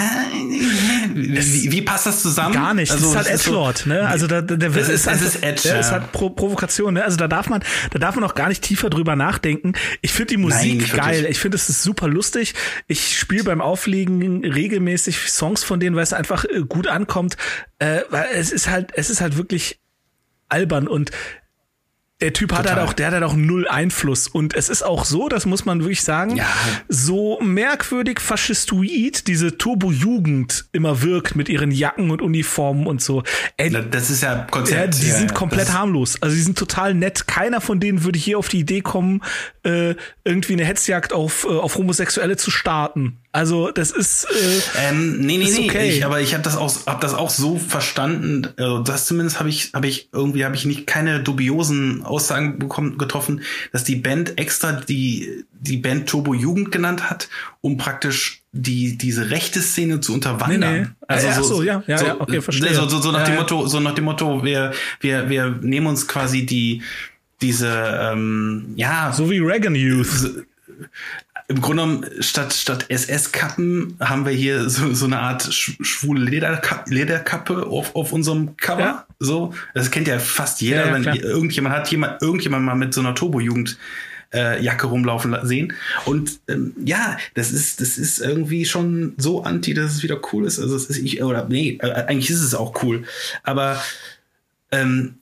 wie passt das zusammen? Gar nicht. Also, das ist halt Edgelord, so, ne? Also der Witz ist Edge. Das ist halt Provokation, ne? Also da darf man auch gar nicht tiefer drüber nachdenken. Ich finde die Musik geil. Ich finde, es ist super lustig. Ich spiele beim Auflegen regelmäßig Songs von denen, weil es einfach gut ankommt. Weil es ist halt wirklich albern und der Typ hat halt auch, null Einfluss. Und es ist auch so, das muss man wirklich sagen, so merkwürdig faschistoid diese Turbo-Jugend immer wirkt mit ihren Jacken und Uniformen und so. Ey, das ist ja Konzept. Ja, die sind komplett harmlos. Also die sind total nett. Keiner von denen würde hier auf die Idee kommen, irgendwie eine Hetzjagd auf Homosexuelle zu starten. Also das ist nee, okay. Ich habe das auch so verstanden, also das zumindest habe ich nicht keine dubiosen Aussagen getroffen, dass die Band extra die Band Turbo Jugend genannt hat, um praktisch diese rechte Szene zu unterwandern. Nee. Also okay, verstehe. So nach dem Motto, wir nehmen uns quasi so wie Reagan Youth. Im Grunde genommen, statt SS-Kappen haben wir hier so eine Art schwule Lederkappe auf unserem Cover. Ja. So, das kennt ja fast jeder, wenn irgendjemand mal mit so einer Turbo-Jugend Jacke rumlaufen sehen. Und das ist irgendwie schon so anti, dass es wieder cool ist. Also eigentlich ist es auch cool. Aber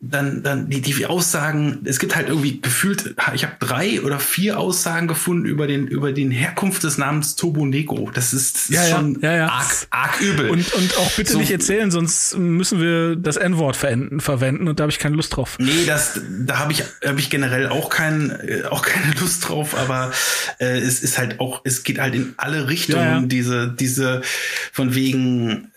dann die Aussagen, es gibt halt irgendwie gefühlt, ich habe 3 oder 4 Aussagen gefunden über den Herkunft des Namens Turbonegro. Das ist schon arg übel. Und auch bitte so, nicht erzählen, sonst müssen wir das N-Wort verwenden und da habe ich keine Lust drauf. Nee, da habe ich generell auch keine Lust drauf, aber es ist halt auch, es geht halt in alle Richtungen, diese von wegen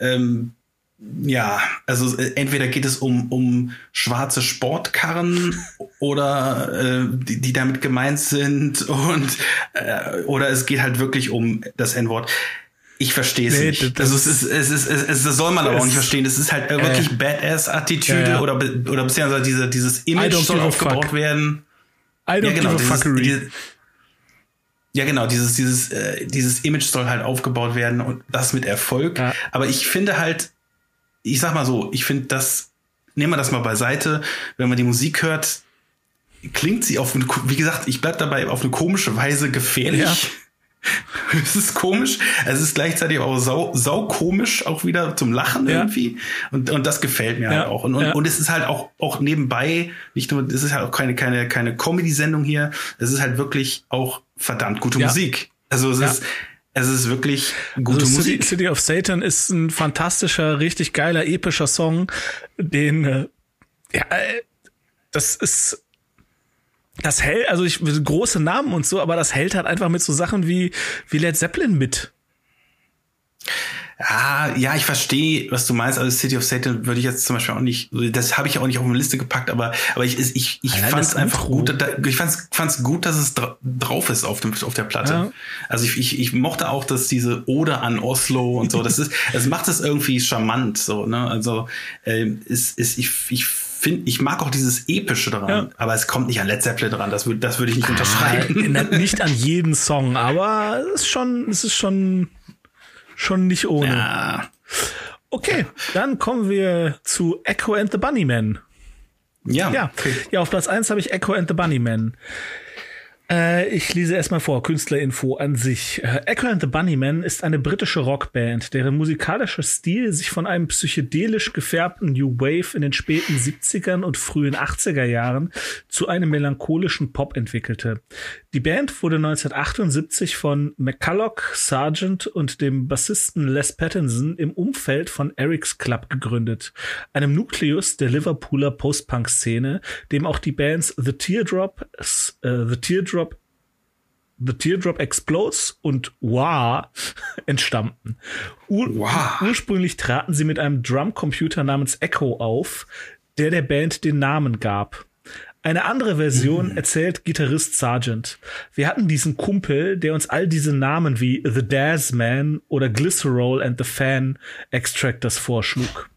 also entweder geht es um schwarze Sportkarren oder die damit gemeint sind und oder es geht halt wirklich um das N-Wort. Ich verstehe es nicht. Also das soll man aber auch nicht verstehen. Das ist halt wirklich Badass-Attitüde oder beziehungsweise dieses Image soll aufgebaut werden. Dieses Image soll halt aufgebaut werden und das mit Erfolg. Ja. Aber ich finde halt, ich sag mal so, ich finde das, nehmen wir das mal beiseite, wenn man die Musik hört, klingt sie auf, wie gesagt, ich bleib dabei, auf eine komische Weise gefährlich. Ja. Es ist komisch, es ist gleichzeitig aber auch sau komisch, auch wieder zum Lachen irgendwie. Und das gefällt mir halt auch. Und es ist halt auch nebenbei, nicht nur, es ist halt auch keine Comedy-Sendung hier, es ist halt wirklich auch verdammt gute Musik. Also es ist wirklich gute Musik. City of Satan ist ein fantastischer, richtig geiler, epischer Song, den, das ist, das hält, also ich, große Namen und so, aber das hält halt einfach mit so Sachen wie Led Zeppelin mit. Ja, ich verstehe, was du meinst. Also City of Satan würde ich jetzt zum Beispiel auch nicht, das habe ich auch nicht auf meine Liste gepackt, aber ich fand es einfach gut. Ich fand's gut, dass es drauf ist auf der Platte. Ja. Also ich mochte auch, dass diese Ode an Oslo und so, das macht es irgendwie charmant, so, ne? Also, ich mag auch dieses Epische daran, ja. Aber es kommt nicht an Led Zeppelin dran, das würde ich nicht unterschreiben. Nicht an jeden Song, aber es ist schon nicht ohne. Ja. Okay, dann kommen wir zu Echo and the Bunnymen. Ja. Okay. Ja, auf Platz 1 habe ich Echo and the Bunnymen. Ich lese erstmal vor, Künstlerinfo an sich. Echo and the Bunnymen ist eine britische Rockband, deren musikalischer Stil sich von einem psychedelisch gefärbten New Wave in den späten 70ern und frühen 80er Jahren zu einem melancholischen Pop entwickelte. Die Band wurde 1978 von McCulloch, Sargent und dem Bassisten Les Pattinson im Umfeld von Eric's Club gegründet, einem Nukleus der Liverpooler Post-Punk-Szene, dem auch die Bands The Teardrop Explodes und Wah entstammten. Ursprünglich traten sie mit einem Drumcomputer namens Echo auf, der Band den Namen gab. Eine andere Version erzählt Gitarrist Sargent: Wir hatten diesen Kumpel, der uns all diese Namen wie The Daz Man oder Glycerol and the Fan Extractors vorschlug.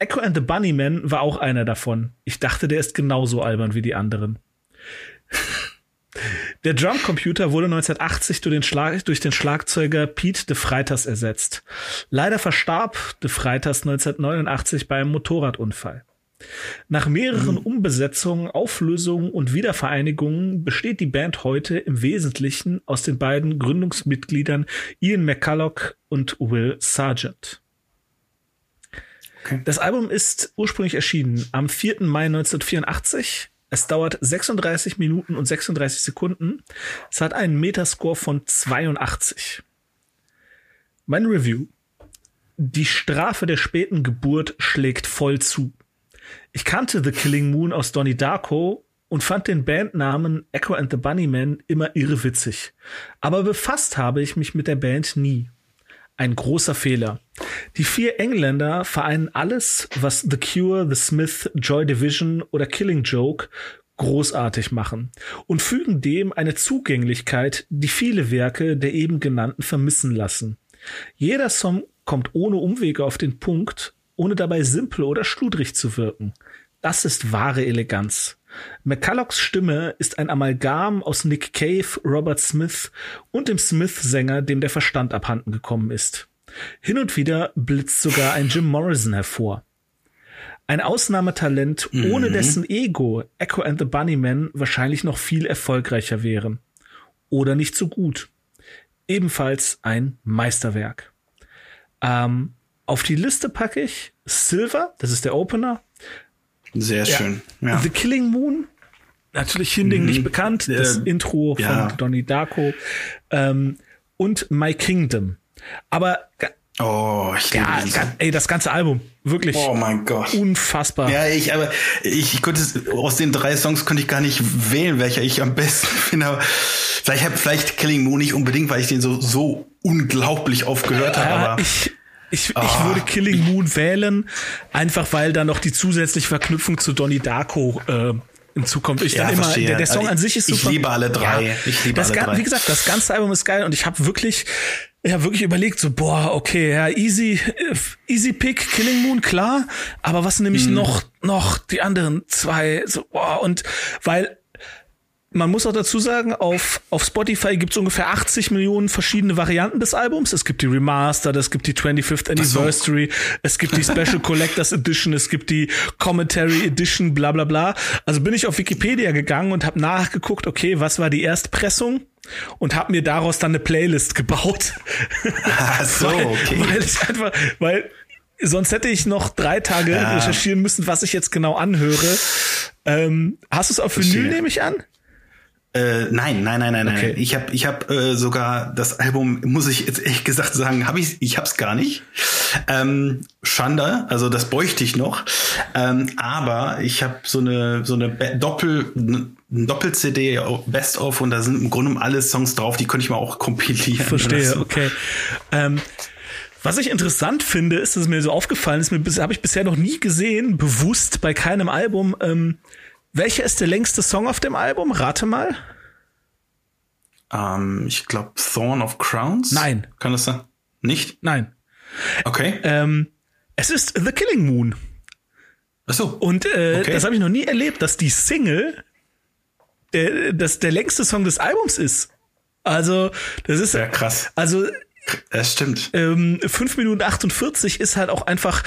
Echo and the Bunnymen war auch einer davon. Ich dachte, der ist genauso albern wie die anderen. Der Drumcomputer wurde 1980 durch den Schlagzeuger Pete de Freitas ersetzt. Leider verstarb de Freitas 1989 bei einem Motorradunfall. Nach mehreren Umbesetzungen, Auflösungen und Wiedervereinigungen besteht die Band heute im Wesentlichen aus den beiden Gründungsmitgliedern Ian McCulloch und Will Sargent. Okay. Das Album ist ursprünglich erschienen am 4. Mai 1984. Es dauert 36 Minuten und 36 Sekunden. Es hat einen Metascore von 82. Mein Review: Die Strafe der späten Geburt schlägt voll zu. Ich kannte The Killing Moon aus Donnie Darko und fand den Bandnamen Echo and the Bunnymen immer irrewitzig. Aber befasst habe ich mich mit der Band nie. Ein großer Fehler. Die 4 Engländer vereinen alles, was The Cure, The Smiths, Joy Division oder Killing Joke großartig machen und fügen dem eine Zugänglichkeit, die viele Werke der eben genannten vermissen lassen. Jeder Song kommt ohne Umwege auf den Punkt, ohne dabei simpel oder schludrig zu wirken. Das ist wahre Eleganz. McCullochs Stimme ist ein Amalgam aus Nick Cave, Robert Smith und dem Smith-Sänger, dem der Verstand abhanden gekommen ist. Hin und wieder blitzt sogar ein Jim Morrison hervor. Ein Ausnahmetalent, ohne dessen Ego Echo and the Bunnymen wahrscheinlich noch viel erfolgreicher wären. Oder nicht so gut. Ebenfalls ein Meisterwerk. Auf die Liste packe ich Silver, das ist der Opener. Sehr schön. Ja. The Killing Moon, natürlich Hinding nicht bekannt, das Intro von Donnie Darko und My Kingdom. Aber das ganze Album, wirklich. Oh mein Gott. Unfassbar. Ja, ich konnte aus den 3 Songs konnte ich gar nicht wählen, welcher ich am besten finde. Vielleicht Killing Moon nicht unbedingt, weil ich den so unglaublich oft gehört habe, aber ich würde Killing Moon wählen, einfach weil da noch die zusätzliche Verknüpfung zu Donnie Darko hinzukommt. Der Song an sich ist super. Ich liebe alle 3. Ja, ich liebe alle 3. Wie gesagt, das ganze Album ist geil und ich habe wirklich überlegt, so boah, okay, ja, easy Pick, Killing Moon, klar, aber was nehme ich noch die anderen 2, so boah, und weil man muss auch dazu sagen, auf Spotify gibt es ungefähr 80 Millionen verschiedene Varianten des Albums. Es gibt die Remastered, es gibt die 25th Anniversary, es gibt die Special Collectors Edition, es gibt die Commentary Edition, bla bla bla. Also bin ich auf Wikipedia gegangen und habe nachgeguckt, okay, was war die Erstpressung? Und habe mir daraus dann eine Playlist gebaut. Ach so, okay. Weil sonst hätte ich noch 3 Tage recherchieren müssen, was ich jetzt genau anhöre. Hast du es auf Vinyl, nehme ich an? Nein. Okay. Ich hab sogar das Album, muss ich jetzt ehrlich gesagt sagen, ich hab's gar nicht. Schande, also das bräuchte ich noch. Aber ich habe so eine Doppel-CD Best of und da sind im Grunde alle Songs drauf, die könnte ich mal auch kompilieren. Verstehe, so. Okay. Was ich interessant finde, ist, dass es mir so aufgefallen ist, habe ich bisher noch nie gesehen, bewusst bei keinem Album. Welcher ist der längste Song auf dem Album? Rate mal. Ich glaube Thorn of Crowns. Nein. Kann das sein? Nicht? Nein. Okay. Es ist The Killing Moon. Ach so. Und okay. Das habe ich noch nie erlebt, dass die Single der längste Song des Albums ist. Also, das ist ja krass. Also, das stimmt. 5 Minuten 48 ist halt auch einfach...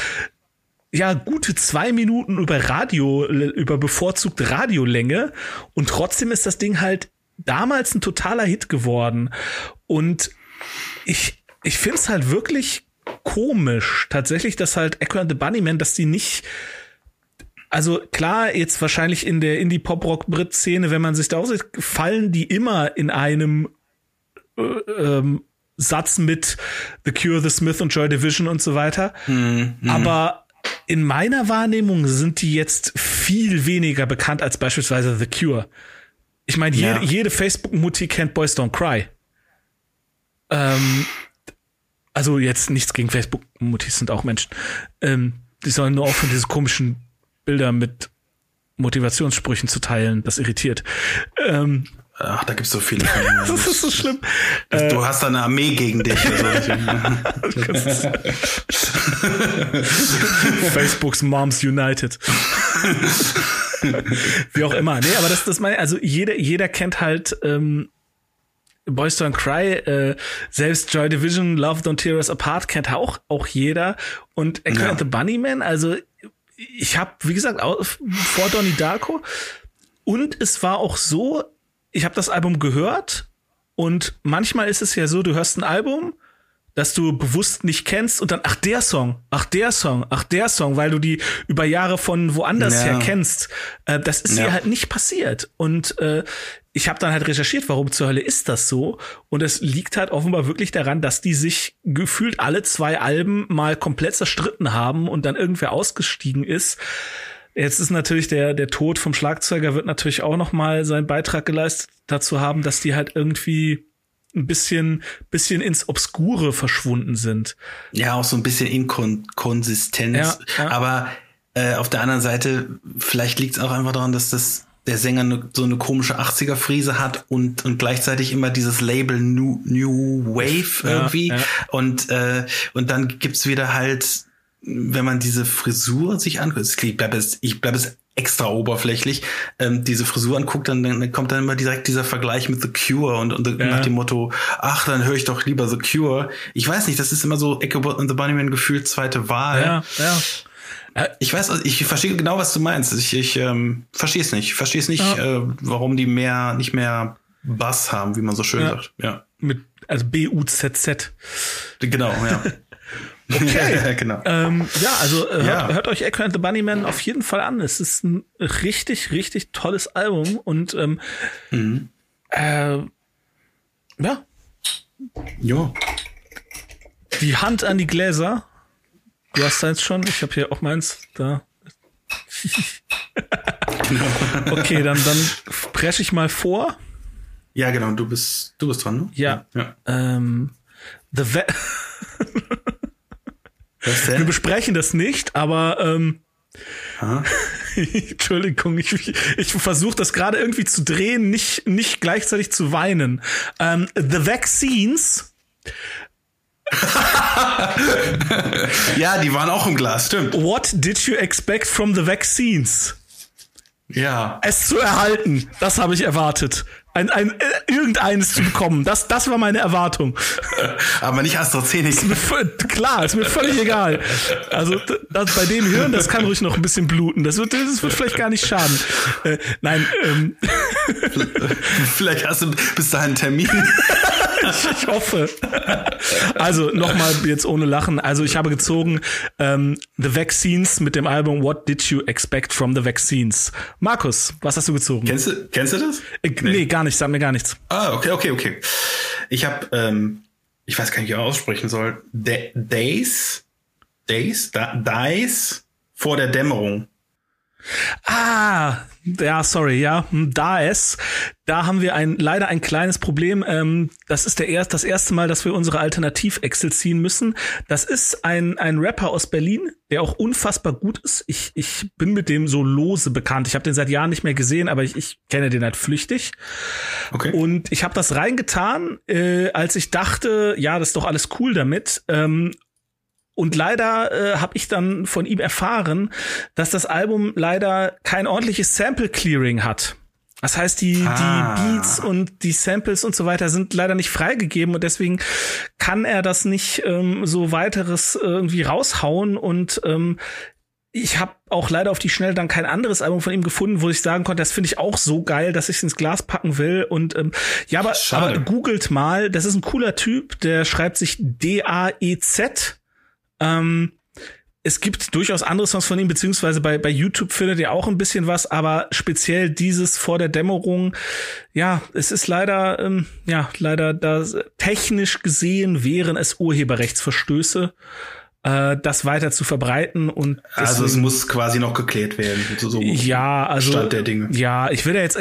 ja, gute 2 Minuten über bevorzugte Radiolänge und trotzdem ist das Ding halt damals ein totaler Hit geworden und ich find's halt wirklich komisch tatsächlich, dass halt Echo and the Bunnymen, dass die nicht, also klar, jetzt wahrscheinlich in der Indie-Pop-Rock-Brit-Szene, wenn man sich da aussieht, fallen die immer in einem Satz mit The Cure, The Smith und Joy Division und so weiter, aber in meiner Wahrnehmung sind die jetzt viel weniger bekannt als beispielsweise The Cure. Ich meine, jede Facebook-Mutti kennt Boys Don't Cry. Also jetzt nichts gegen Facebook-Muttis, sind auch Menschen. Die sollen nur aufhören, diese komischen Bilder mit Motivationssprüchen zu teilen. Das irritiert. Ach, da gibt's so viele. Das ist so schlimm. Du hast eine Armee gegen dich. Facebooks Moms United. Wie auch immer. Nee, aber das meine ich, also jeder kennt halt Boys Don't Cry, selbst Joy Division, Love Don't Tear Us Apart kennt auch jeder. Und Echo and the Bunnymen, also ich habe, wie gesagt, vor Donnie Darko. Und es war auch so, ich habe das Album gehört und manchmal ist es ja so, du hörst ein Album, das du bewusst nicht kennst und dann, ach der Song, weil du die über Jahre von woanders her kennst. Das ist hier halt nicht passiert. Und ich habe dann halt recherchiert, warum zur Hölle ist das so? Und es liegt halt offenbar wirklich daran, dass die sich gefühlt alle 2 Alben mal komplett zerstritten haben und dann irgendwer ausgestiegen ist. Jetzt ist natürlich der Tod vom Schlagzeuger wird natürlich auch nochmal seinen Beitrag geleistet dazu haben, dass die halt irgendwie ein bisschen ins Obskure verschwunden sind. Ja, auch so ein bisschen Inkonsistenz. Ja. Aber auf der anderen Seite, vielleicht liegt es auch einfach daran, dass der Sänger so eine komische 80er-Frise hat und gleichzeitig immer dieses Label New Wave irgendwie. Ja. Und dann gibt's wieder halt, wenn man diese Frisur sich anguckt, ich bleib jetzt extra oberflächlich, diese Frisur anguckt, dann kommt dann immer direkt dieser Vergleich mit The Cure und nach dem Motto, ach, dann höre ich doch lieber The Cure. Ich weiß nicht, das ist immer so Echo and the Bunnymen Gefühl, zweite Wahl. Ja. Ich verstehe genau, was du meinst. Ich verstehe es nicht, warum die nicht mehr Bass haben, wie man so schön sagt. Ja. Also BUZZ. Genau, ja. Okay, genau. Hört euch Echo and the Bunnymen auf jeden Fall an. Es ist ein richtig, richtig tolles Album und Jo. Die Hand an die Gläser. Du hast eins schon, ich habe hier auch meins da. Okay, dann presche ich mal vor. Ja, genau, du bist dran, ne? Ja. Wir besprechen das nicht, aber Entschuldigung, ich versuche das gerade irgendwie zu drehen, nicht gleichzeitig zu weinen. The Vaccines. Ja, die waren auch im Glas, stimmt. What did you expect from the Vaccines? Ja. Es zu erhalten, das habe ich erwartet. Irgendeines zu bekommen. Das war meine Erwartung. Aber nicht AstraZeneca. Klar, ist mir völlig egal. Also bei dem Hirn, das kann ruhig noch ein bisschen bluten. Das wird vielleicht gar nicht schaden. Nein. Vielleicht hast du bis dahin einen Termin. Ich hoffe. Also nochmal jetzt ohne Lachen. Also ich habe gezogen The Vaccines mit dem Album What Did You Expect from the Vaccines. Markus, was hast du gezogen? Kennst du das? Nee, gar nicht. Sag mir gar nichts. Ah, okay. Ich habe, ich weiß gar nicht, wie ich aussprechen soll. Days vor der Dämmerung. Ah, ja, sorry, ja, da haben wir leider ein kleines Problem. Das ist das erste Mal, dass wir unsere Alternativ-Excel ziehen müssen. Das ist ein Rapper aus Berlin, der auch unfassbar gut ist. Ich bin mit dem so lose bekannt. Ich habe den seit Jahren nicht mehr gesehen, aber ich kenne den halt flüchtig. Okay. Und ich habe das reingetan, als ich dachte, ja, das ist doch alles cool damit. Und leider habe ich dann von ihm erfahren, dass das Album leider kein ordentliches Sample-Clearing hat. Das heißt, die Beats und die Samples und so weiter sind leider nicht freigegeben und deswegen kann er das nicht so weiteres irgendwie raushauen. Und ich habe auch leider auf die Schnelle dann kein anderes Album von ihm gefunden, wo ich sagen konnte, das finde ich auch so geil, dass ich es ins Glas packen will. Und ja, aber googelt mal, das ist ein cooler Typ, der schreibt sich D-A-E-Z. Es gibt durchaus andere Songs von ihm, beziehungsweise bei YouTube findet ihr auch ein bisschen was, aber speziell dieses Vor der Dämmerung, ja, es ist leider, da technisch gesehen wären es Urheberrechtsverstöße, das weiter zu verbreiten und also es muss quasi noch geklärt werden, so ja, also Stand der Dinge. Ja, ich will da jetzt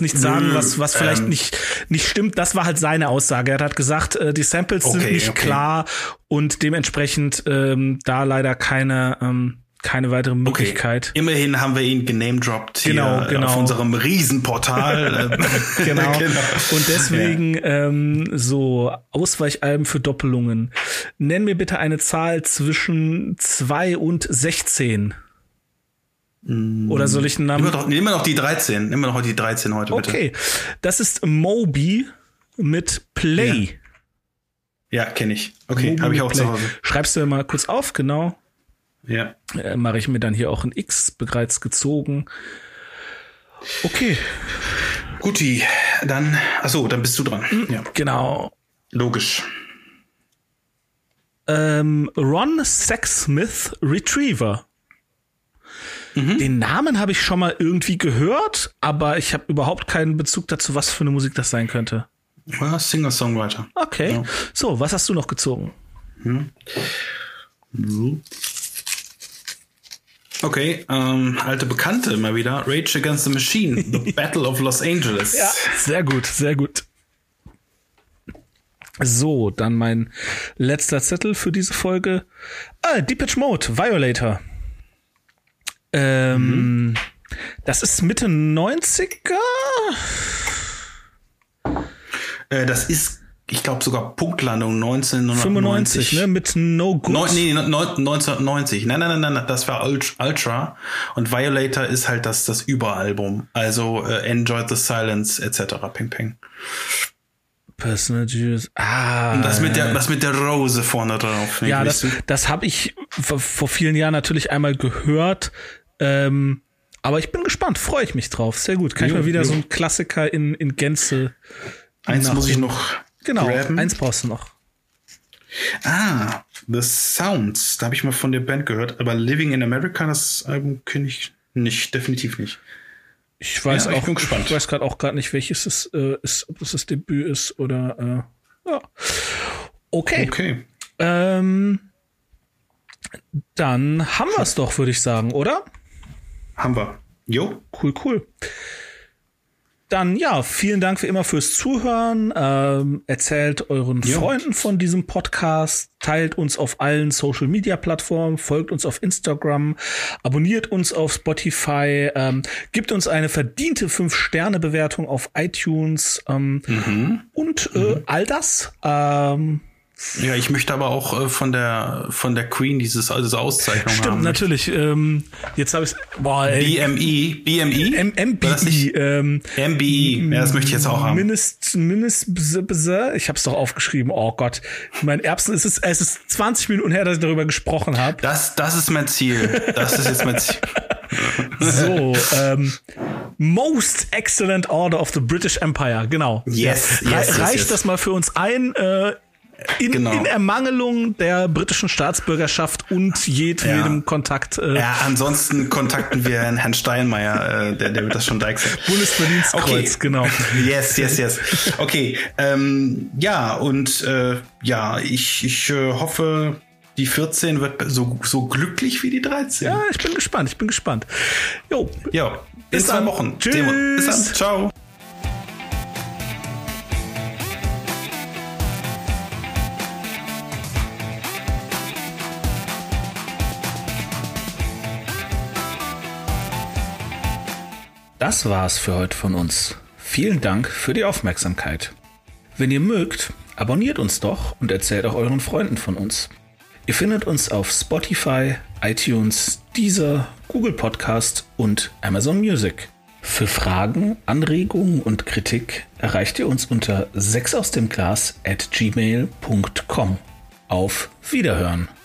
nicht sagen, was vielleicht nicht stimmt. Das war halt seine Aussage. Er hat gesagt, die Samples sind nicht klar und dementsprechend da leider keine weitere Möglichkeit. Okay. Immerhin haben wir ihn genamedroppt hier auf unserem Riesenportal. Genau. Und deswegen so Ausweichalben für Doppelungen. Nenn mir bitte eine Zahl zwischen 2 und 16. Oder soll ich einen Namen? Immer noch die 13. Immer noch die 13 heute, bitte. Okay. Das ist Moby mit Play. Ja, kenne ich. Okay, habe ich auch zu Hause. Schreibst du mal kurz auf, genau. Ja. Mache ich mir dann hier auch ein X bereits gezogen. Okay. Guti, dann, dann bist du dran. Ja. Genau. Logisch. Ron Sexsmith Retriever. Mhm. Den Namen habe ich schon mal irgendwie gehört, aber ich habe überhaupt keinen Bezug dazu, was für eine Musik das sein könnte. Ja, Singer-Songwriter. Okay. Ja. So, was hast du noch gezogen? So. Okay, alte Bekannte mal wieder. Rage Against the Machine, The Battle of Los Angeles. Ja, sehr gut, sehr gut. So, dann mein letzter Zettel für diese Folge. Depeche Mode, Violator. Das ist Mitte 90er? Das ist, ich glaube, sogar Punktlandung 1995. 95, ne? Mit No Good. 1990. Nein, das war Ultra. Und Violator ist halt das Überalbum. Also Enjoy the Silence etc. Ping, ping. Personal Juice. Und das mit der Rose vorne drauf. Ja, das habe ich vor vielen Jahren natürlich einmal gehört. Aber ich bin gespannt. Freue ich mich drauf. Sehr gut. Kann ich mal wieder so ein Klassiker in Gänze. Eins muss ich noch... Genau, grabben. Eins brauchst du noch. The Sounds. Da habe ich mal von der Band gehört. Aber Living in America, das Album kenne ich nicht. Definitiv nicht. Ich weiß auch, ich weiß gerade auch gerade nicht, welches es ist, ob das Debüt ist oder... Ja. Okay. Dann haben wir es doch, würde ich sagen, oder? Haben wir. Jo. Cool. Dann, ja, vielen Dank wie immer fürs Zuhören. Erzählt euren Freunden von diesem Podcast. Teilt uns auf allen Social-Media-Plattformen. Folgt uns auf Instagram. Abonniert uns auf Spotify. Gibt uns eine verdiente 5-Sterne-Bewertung auf iTunes. All das. Ja, ich möchte aber auch von der Queen diese Auszeichnung haben. Stimmt, natürlich. Jetzt habe ich MBE. Ja, das möchte ich jetzt auch haben. Ich habe es doch aufgeschrieben. Oh Gott. Mein Erbsen, es ist 20 Minuten her, dass ich darüber gesprochen habe. Das ist mein Ziel. Das ist jetzt mein Ziel. So, Most Excellent Order of the British Empire, genau. Yes, ja. Reicht das mal für uns ein, in Ermangelung der britischen Staatsbürgerschaft und jedem Kontakt. Ja, ansonsten kontakten wir Herrn Steinmeier, der wird das schon deichseln. Bundesverdienstkreuz, genau. Yes. Okay, ich hoffe, die 14 wird so glücklich wie die 13. Ja, ich bin gespannt. Jo. Ja, bis in 2 Wochen. Tschüss. Sehen wir. Bis dann. Ciao. Das war's für heute von uns. Vielen Dank für die Aufmerksamkeit. Wenn ihr mögt, abonniert uns doch und erzählt auch euren Freunden von uns. Ihr findet uns auf Spotify, iTunes, Deezer, Google Podcast und Amazon Music. Für Fragen, Anregungen und Kritik erreicht ihr uns unter 6ausdemglas@gmail.com. Auf Wiederhören!